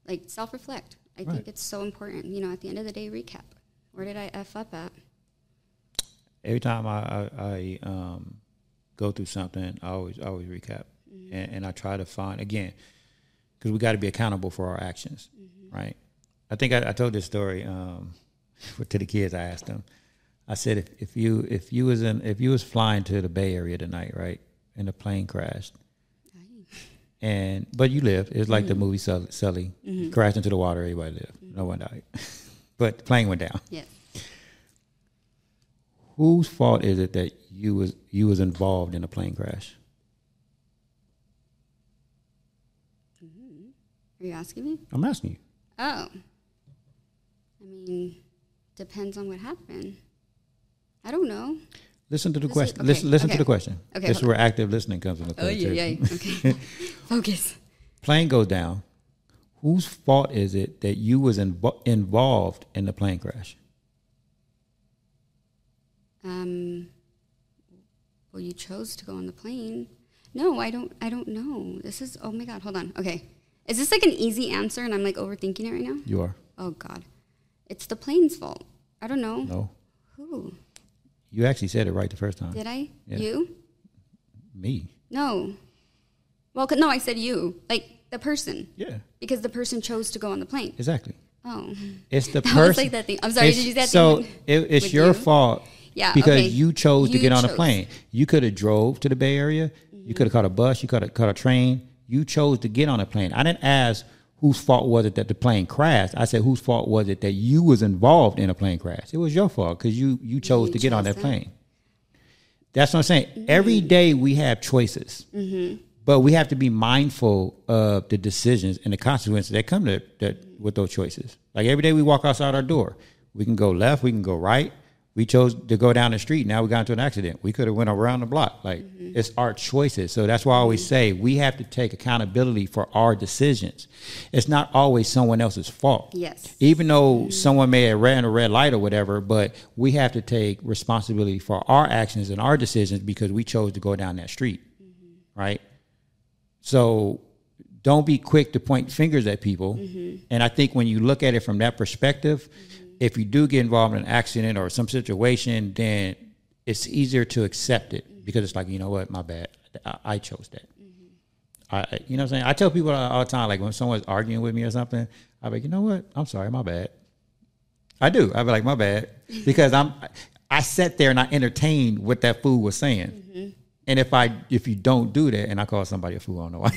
Like, self-reflect. I right. think it's so important. You know, at the end of the day, recap. Where did I F up at? Every time I, I, I um, go through something, I always I always recap. Mm-hmm. And, and I try to find, again, because we got to be accountable for our actions, mm-hmm. right? I think I, I told this story um, to the kids. I asked them. I said, if, if you if you was in if you was flying to the Bay Area tonight, right, and the plane crashed, nice. and but you lived. It's like mm-hmm. the movie Sully, Sully mm-hmm. crashed into the water. Everybody lived. Mm-hmm. No one died. But the plane went down. Yeah. Whose fault is it that you was you was involved in a plane crash? Mm-hmm. Are you asking me? I'm asking you. Oh. I mean, depends on what happened. I don't know. Listen to the listen, question. Okay. Listen, listen okay. to the question. Okay. This is where active listening comes into play. Oh yeah, yeah, yeah. Okay. Focus. Plane goes down. Whose fault is it that you was invo- involved in the plane crash? Um, well, you chose to go on the plane. No, I don't. I don't know. This is. Oh my God. Hold on. Okay. Is this like an easy answer, and I'm like overthinking it right now? You are. Oh God, it's the plane's fault. I don't know. No. Who? You actually said it right the first time. Did I? Yeah. You? Me. No. Well, no, I said you. Like. The person, yeah, because the person chose to go on the plane. Exactly. Oh, it's the person. Like that thing. I'm sorry. It's, did you do that so thing? So it, it's your you? fault, yeah, because okay. you chose you to get chose. on a plane. You could have drove to the Bay Area. Mm-hmm. You could have caught a bus. You could have caught a train. You chose to get on a plane. I didn't ask whose fault was it that the plane crashed. I said whose fault was it that you was involved in a plane crash. It was your fault because you you chose you to chose get on that, that plane. That's what I'm saying. Mm-hmm. Every day we have choices. Mm-hmm. But we have to be mindful of the decisions and the consequences that come to that with those choices. Like every day we walk outside our door, we can go left, we can go right. We chose to go down the street. Now we got into an accident. We could have went around the block. Like mm-hmm. it's our choices. So that's why I always mm-hmm. say we have to take accountability for our decisions. It's not always someone else's fault. Yes. Even though mm-hmm. someone may have ran a red light or whatever, but we have to take responsibility for our actions and our decisions because we chose to go down that street. Mm-hmm. Right. So don't be quick to point fingers at people. Mm-hmm. And I think when you look at it from that perspective, mm-hmm. if you do get involved in an accident or some situation, then it's easier to accept it mm-hmm. because it's like, you know what, my bad. I, I chose that. Mm-hmm. I, you know what I'm saying? I tell people all the time, like when someone's arguing with me or something, I'll be like, you know what? I'm sorry, my bad. I do. I'll be like, my bad. Because I'm, I sat there and I entertained what that fool was saying. Mm-hmm. And if I if you don't do that, and I call somebody a fool, I don't know why.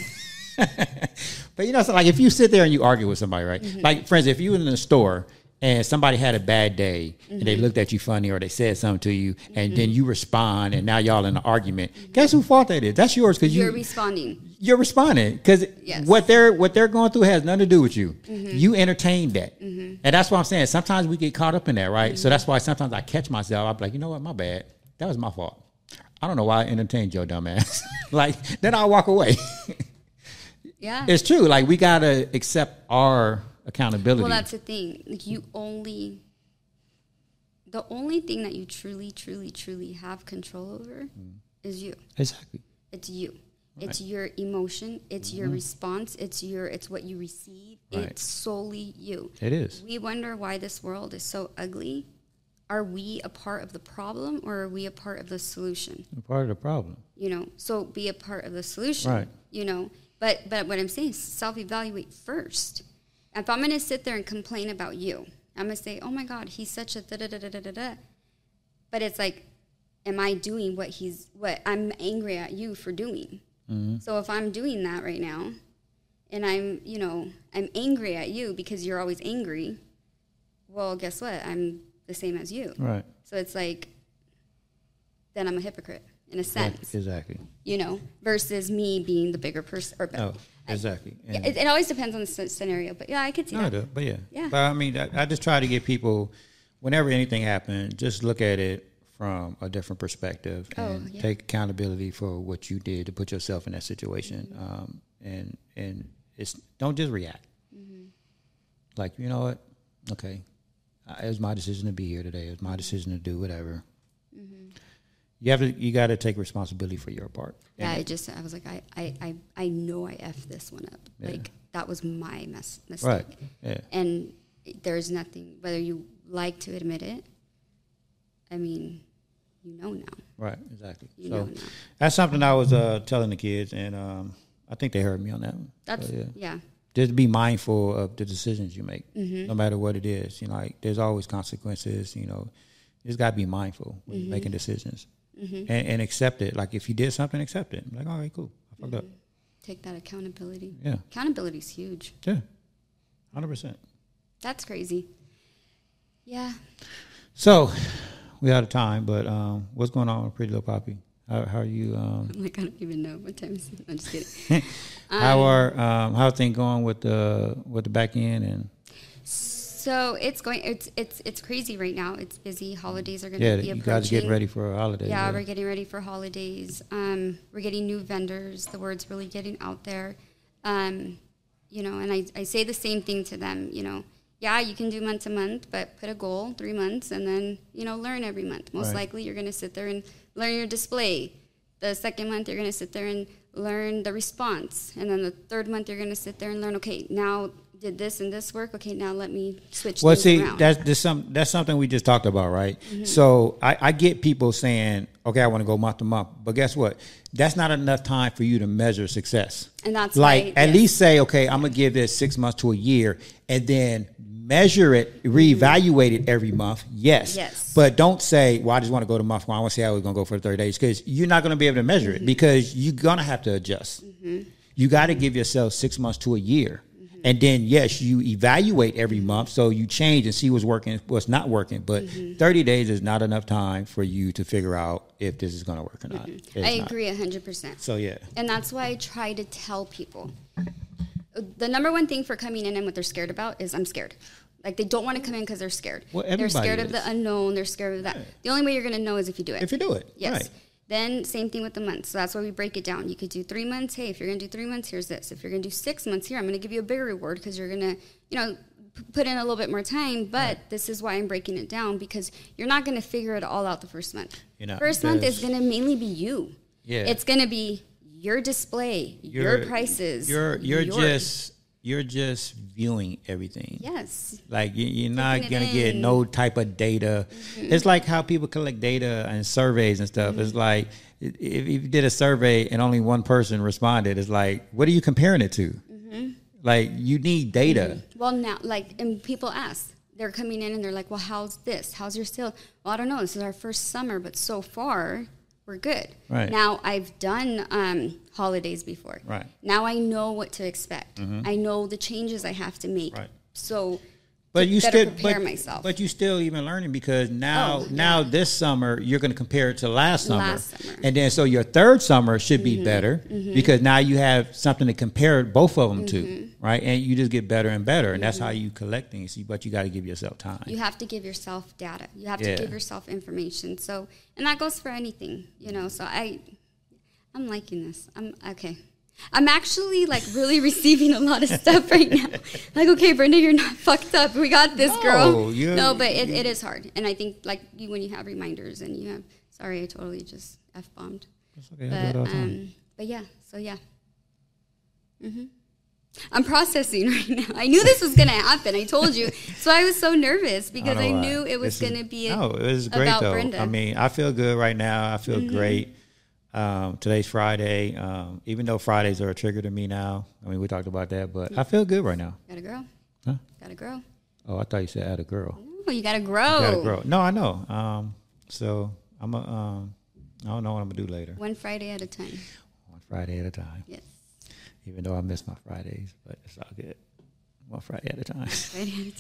But you know, so like if you sit there and you argue with somebody, right? Mm-hmm. Like, friends, if you were in the store and somebody had a bad day mm-hmm. and they looked at you funny or they said something to you, mm-hmm. and then you respond, and now y'all in an argument. Mm-hmm. Guess whose fault that is? That's yours because you, you're responding. You're responding because yes. what they're what they're going through has nothing to do with you. Mm-hmm. You entertained that, mm-hmm. and that's what I'm saying. Sometimes we get caught up in that, right? Mm-hmm. So that's why sometimes I catch myself. I'm like, you know what, my bad. That was my fault. I don't know why I entertained your dumb ass. Like, then I'll walk away. Yeah. It's true. Like, we got to accept our accountability. Well, that's the thing. Like, you only, the only thing that you truly, truly, truly have control over mm. is you. Exactly. It's you. Right. It's your emotion. It's mm-hmm. your response. It's your. It's what you receive. Right. It's solely you. It is. We wonder why this world is so ugly. Are we a part of the problem or are we a part of the solution? A part of the problem. You know, so be a part of the solution. Right. You know, but but what I'm saying is self-evaluate first. If I'm going to sit there and complain about you, I'm going to say, oh, my God, he's such a da-da-da-da-da-da. But it's like, am I doing what he's, what I'm angry at you for doing? Mm-hmm. So if I'm doing that right now and I'm, you know, I'm angry at you because you're always angry, well, guess what? I'm the same as you. Right. So it's like, then I'm a hypocrite in a sense. Yeah, exactly. You know, versus me being the bigger person. Or better. Oh, exactly. I, yeah, it, it always depends on the scenario, but yeah, I could see no, that. I do, but yeah. yeah. But I mean, I, I just try to get people, whenever anything happens, just look at it from a different perspective and oh, yeah. take accountability for what you did to put yourself in that situation. Mm-hmm. Um, and and it's don't just react. Mm-hmm. Like, you know what? Okay. It was my decision to be here today. It was my decision to do whatever. Mm-hmm. You have to, you got to take responsibility for your part. Yeah, and I just, I was like, I, I, I, I know I effed this one up. Yeah. Like, that was my mess, mistake. Right. Yeah. And there's nothing, whether you like to admit it, I mean, you know now. Right, exactly. You so know now. That's something I was uh, telling the kids, and um, I think they heard me on that one. That's, so, yeah. yeah. Just be mindful of the decisions you make, mm-hmm. no matter what it is. You know, like, there's always consequences. You know, you just got to be mindful when mm-hmm. you're making decisions mm-hmm. and, and accept it. Like, if you did something, accept it. Like, all right, cool. I fucked mm-hmm. up. Take that accountability. Yeah. Accountability is huge. Yeah. one hundred percent. That's crazy. Yeah. So, we're out of time, but um, what's going on with Pretty Little Poppy? How, how are you? Um, I'm like, I don't even know what time is it. I'm just kidding. um, how are um, how's things going with the with the back end and? So it's going. It's it's it's crazy right now. It's busy. Holidays are going to yeah, be approaching. Yeah, you guys get ready for holidays. Yeah, right? We're getting ready for holidays. Um, we're getting new vendors. The word's really getting out there. Um, you know, and I I say the same thing to them. You know, yeah, you can do month to month, but put a goal three months and then you know learn every month. Most right. likely, you're going to sit there and learn your display. The second month, you're going to sit there and learn the response. And then the third month, you're going to sit there and learn, okay, now did this and this work? Okay, now let me switch well, things see, around. Well, that's, some, that's something we just talked about, right? Mm-hmm. So I, I get people saying, okay, I want to go month to month. But guess what? That's not enough time for you to measure success. And that's like, right, at yeah. least say, okay, I'm going to give this six months to a year and then measure it, reevaluate it every month. Yes. Yes. But don't say, well, I just want to go to month one. I want to see how we're going to go for thirty days because you're not going to be able to measure mm-hmm. it because you're going to have to adjust. Mm-hmm. You got to mm-hmm. give yourself six months to a year. Mm-hmm. And then, yes, you evaluate every month. So you change and see what's working, what's not working. But mm-hmm. thirty days is not enough time for you to figure out if this is going to work or not. Mm-hmm. I agree not. one hundred percent. So, yeah. And that's why I try to tell people. The number one thing for coming in and what they're scared about is I'm scared. Like, they don't want to come in because they're scared. Well, they're scared is. of the unknown. They're scared of that. Right. The only way you're going to know is if you do it. If you do it. Yes. Right. Then same thing with the months. So that's why we break it down. You could do three months. Hey, if you're going to do three months, here's this. If you're going to do six months here, I'm going to give you a bigger reward because you're going to, you know, p- put in a little bit more time. But right. this is why I'm breaking it down because you're not going to figure it all out the first month. You know, first month is going to mainly be you. Yeah. It's going to be your display, you're, your prices. You're you're yours. just you're just viewing everything. Yes. Like you, you're not Taking gonna get no type of data. Mm-hmm. It's like how people collect data and surveys and stuff. Mm-hmm. It's like if, if you did a survey and only one person responded, it's like what are you comparing it to? Mm-hmm. Like you need data. Mm-hmm. Well, now like and people ask. They're coming in and they're like, well, how's this? How's your sale? Well, I don't know. This is our first summer, but so far. We're good. Right. Now I've done um, holidays before. Right. Now I know what to expect. Mm-hmm. I know the changes I have to make. Right. So but to you better still, prepare but, myself. But you still even learning because now oh, now yeah. this summer you're going to compare it to last summer. Last summer. And then so your third summer should be mm-hmm. better mm-hmm. because now you have something to compare both of them mm-hmm. to. Right. And you just get better and better. And mm-hmm. that's how you collect things. But you got to give yourself time. You have to give yourself data. You have yeah. to give yourself information. So and that goes for anything, you know, so I, I'm liking this. I'm okay. I'm actually like really receiving a lot of stuff right now. Like, okay, Brenda, you're not fucked up. We got this no, girl. You, no, but it, it is hard. And I think like you, when you have reminders and you have, sorry, I totally just F-bombed. That's okay. But, um, But yeah, so yeah. Mm-hmm. I'm processing right now. I knew this was going to happen. I told you. So I was so nervous because I, I knew it was going to be no, it was great about though. Brenda. I mean, I feel good right now. I feel mm-hmm. great. Um, today's Friday. Um, even though Fridays are a trigger to me now. I mean, we talked about that, but yeah. I feel good right now. Gotta grow. Huh? Gotta grow. Oh, I thought you said add a girl. No, you gotta grow. You gotta grow. No, I know. Um, so I'm a, um, I don't know what I'm going to do later. One Friday at a time. One Friday at a time. Yes. Even though I miss my Fridays, but it's all good. One Friday at a time. Friday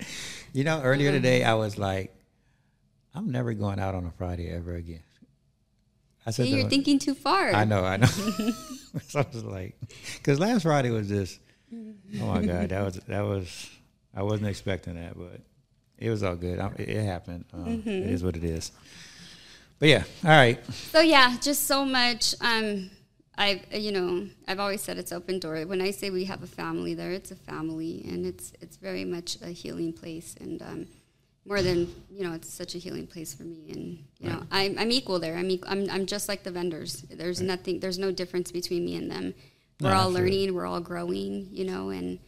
at a time. You know, earlier mm-hmm. today I was like, I'm never going out on a Friday ever again. I said, hey, you're thinking too far. I know, I know. So I was like, because last Friday was just, oh my God, that was that was. I wasn't expecting that, but it was all good. I, it happened. Um, mm-hmm. It is what it is. But yeah, all right. So yeah, just so much. Um, I've, you know, I've always said it's open door. When I say we have a family there, it's a family, and it's it's very much a healing place, and um, more than, you know, it's such a healing place for me. And you right. know, I'm I'm equal there. I'm equal, I'm I'm just like the vendors. There's right. nothing. There's no difference between me and them. We're no, all absolutely. learning. We're all growing. You know, and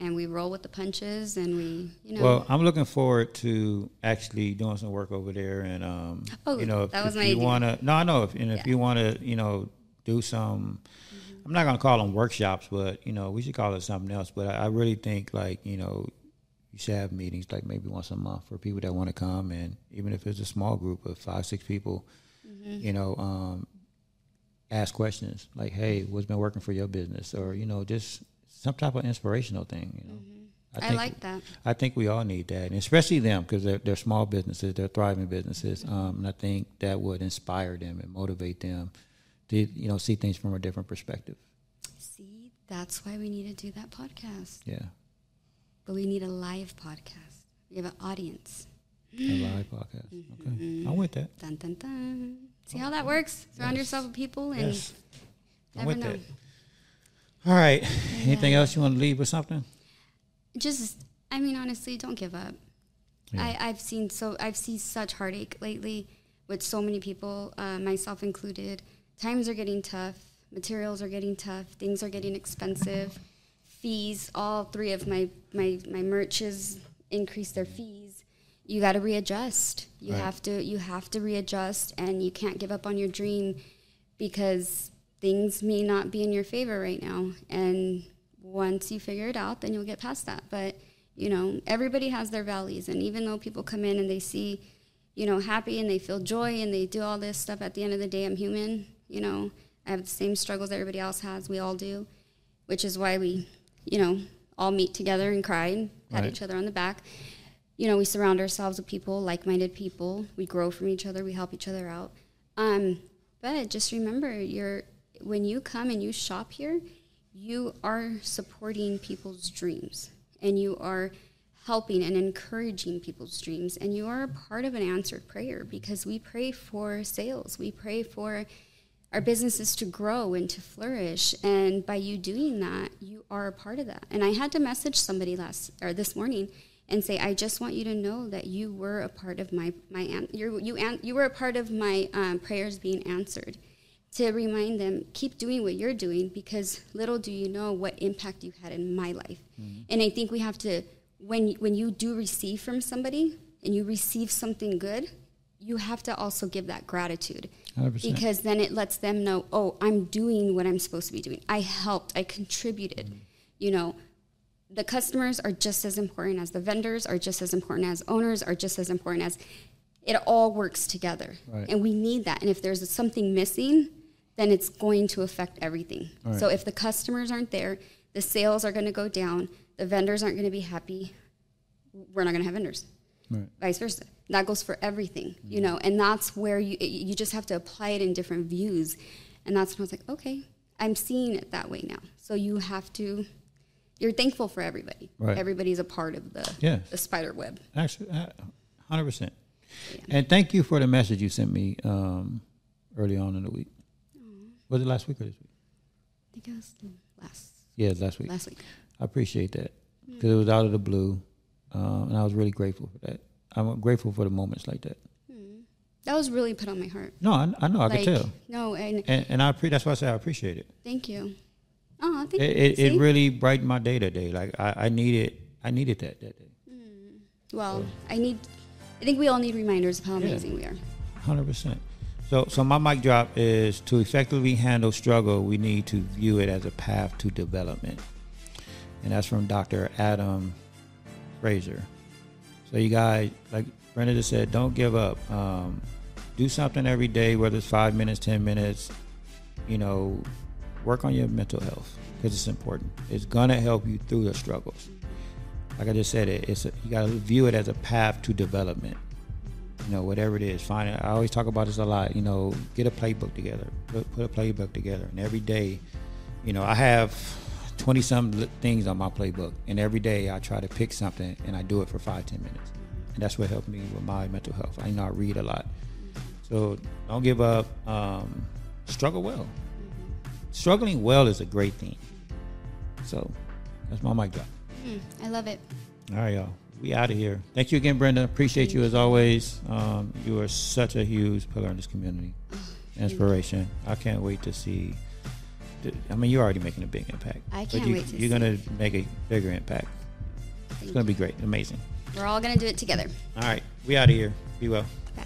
and we roll with the punches, and we, you know. Well, I'm looking forward to actually doing some work over there, and um, oh, you know, that if, was if my you want to, no, I know, if, and if yeah. you want to, you know. do some, mm-hmm. I'm not going to call them workshops, but, you know, we should call it something else. But I, I really think, like, you know, you should have meetings like maybe once a month for people that want to come. And even if it's a small group of five, six people, mm-hmm. you know, um, ask questions like, hey, what's been working for your business? Or, you know, just some type of inspirational thing, you know. Mm-hmm. I, think, I like that. I think we all need that, and especially them, because they're, they're small businesses, they're thriving businesses. Mm-hmm. Um, and I think that would inspire them and motivate them to, you know, see things from a different perspective. See, that's why we need to do that podcast. Yeah. But we need a live podcast. We have an audience. A live podcast. Mm-hmm. Okay. Mm-hmm. I'm with that. Dun, dun, dun. See oh, how that works? Surround yes. yourself with people and yes. never know. That. All right. Yeah. Anything else you want to leave with something? Just, I mean, honestly, don't give up. Yeah. I, I've seen so, I've seen such heartache lately with so many people, uh, myself included. Times are getting tough, materials are getting tough, things are getting expensive, fees, all three of my, my, my merches increase their fees. You gotta readjust. You right. have to you have to readjust, and you can't give up on your dream because things may not be in your favor right now. And once you figure it out, then you'll get past that. But, you know, everybody has their valleys, and even though people come in and they see, you know, happy and they feel joy and they do all this stuff, at the end of the day, I'm human. You know, I have the same struggles everybody else has. We all do, which is why we, you know, all meet together and cry, pat right. each other on the back. You know, we surround ourselves with people, like-minded people. We grow from each other. We help each other out. Um, but just remember, you're when you come and you shop here, you are supporting people's dreams, and you are helping and encouraging people's dreams, and you are a part of an answered prayer, because we pray for sales. We pray for our businesses to grow and to flourish, and by you doing that, you are a part of that. And I had to message somebody last or this morning and say, I just want you to know that you were a part of my my you you you were a part of my um, prayers being answered. To remind them, keep doing what you're doing, because little do you know what impact you had in my life. Mm-hmm. And I think we have to, when when you do receive from somebody and you receive something good, you have to also give that gratitude, one hundred percent. Because then it lets them know, oh, I'm doing what I'm supposed to be doing. I helped. I contributed. Mm-hmm. You know, the customers are just as important as the vendors, are just as important as owners, are just as important as it all works together. Right. And we need that. And if there's something missing, then it's going to affect everything. Right. So if the customers aren't there, the sales are going to go down. The vendors aren't going to be happy. We're not going to have vendors. Right. Vice versa. That goes for everything, mm-hmm. you know, and that's where you you just have to apply it in different views. And that's when I was like, okay, I'm seeing it that way now. So you have to, you're thankful for everybody. Right. Everybody's a part of the, yeah. the spider web. Actually, one hundred percent. Yeah. And thank you for the message you sent me um, early on in the week. Aww. Was it last week or this week? I think it was last. Yeah, last week. Last week. I appreciate that, because mm. it was out of the blue, um, and I was really grateful for that. I'm grateful for the moments like that. Mm. that was really put on my heart. No, I, I know. I like, could tell. No, and and, and I pre- that's why I say I appreciate it. Thank you. Oh, I think it it, it really brightened my day today. Like I, I needed I needed that that day. Mm. Well, yeah. I need. I think we all need reminders of how amazing yeah. we are. one hundred percent. So, so my mic drop is: to effectively handle struggle, we need to view it as a path to development, and that's from Doctor Adam Fraser. So you guys, like Brenda just said, don't give up. Um, do something every day, whether it's five minutes, ten minutes. You know, work on your mental health because it's important. It's gonna help you through the struggles. Like I just said, it, it's a, you gotta view it as a path to development. You know, whatever it is, find it. I always talk about this a lot. You know, get a playbook together. Put, put a playbook together, and every day, you know, I have twenty some things on my playbook, and every day I try to pick something, and I do it for five, ten minutes, and that's what helped me with my mental health. I, you know, I read a lot, so don't give up. Um, struggle well. Struggling well is a great thing. So that's my mic drop. Mm, I love it. All right, y'all. We out of here. Thank you again, Brenda. Appreciate you as always. Um, you are such a huge pillar in this community. Inspiration. I can't wait to see. I mean, you're already making a big impact. I can't but you, wait to you're see. You're going to make a bigger impact. Thank it's going to be great. Amazing. We're all going to do it together. All right. We out of here. Be well. Bye.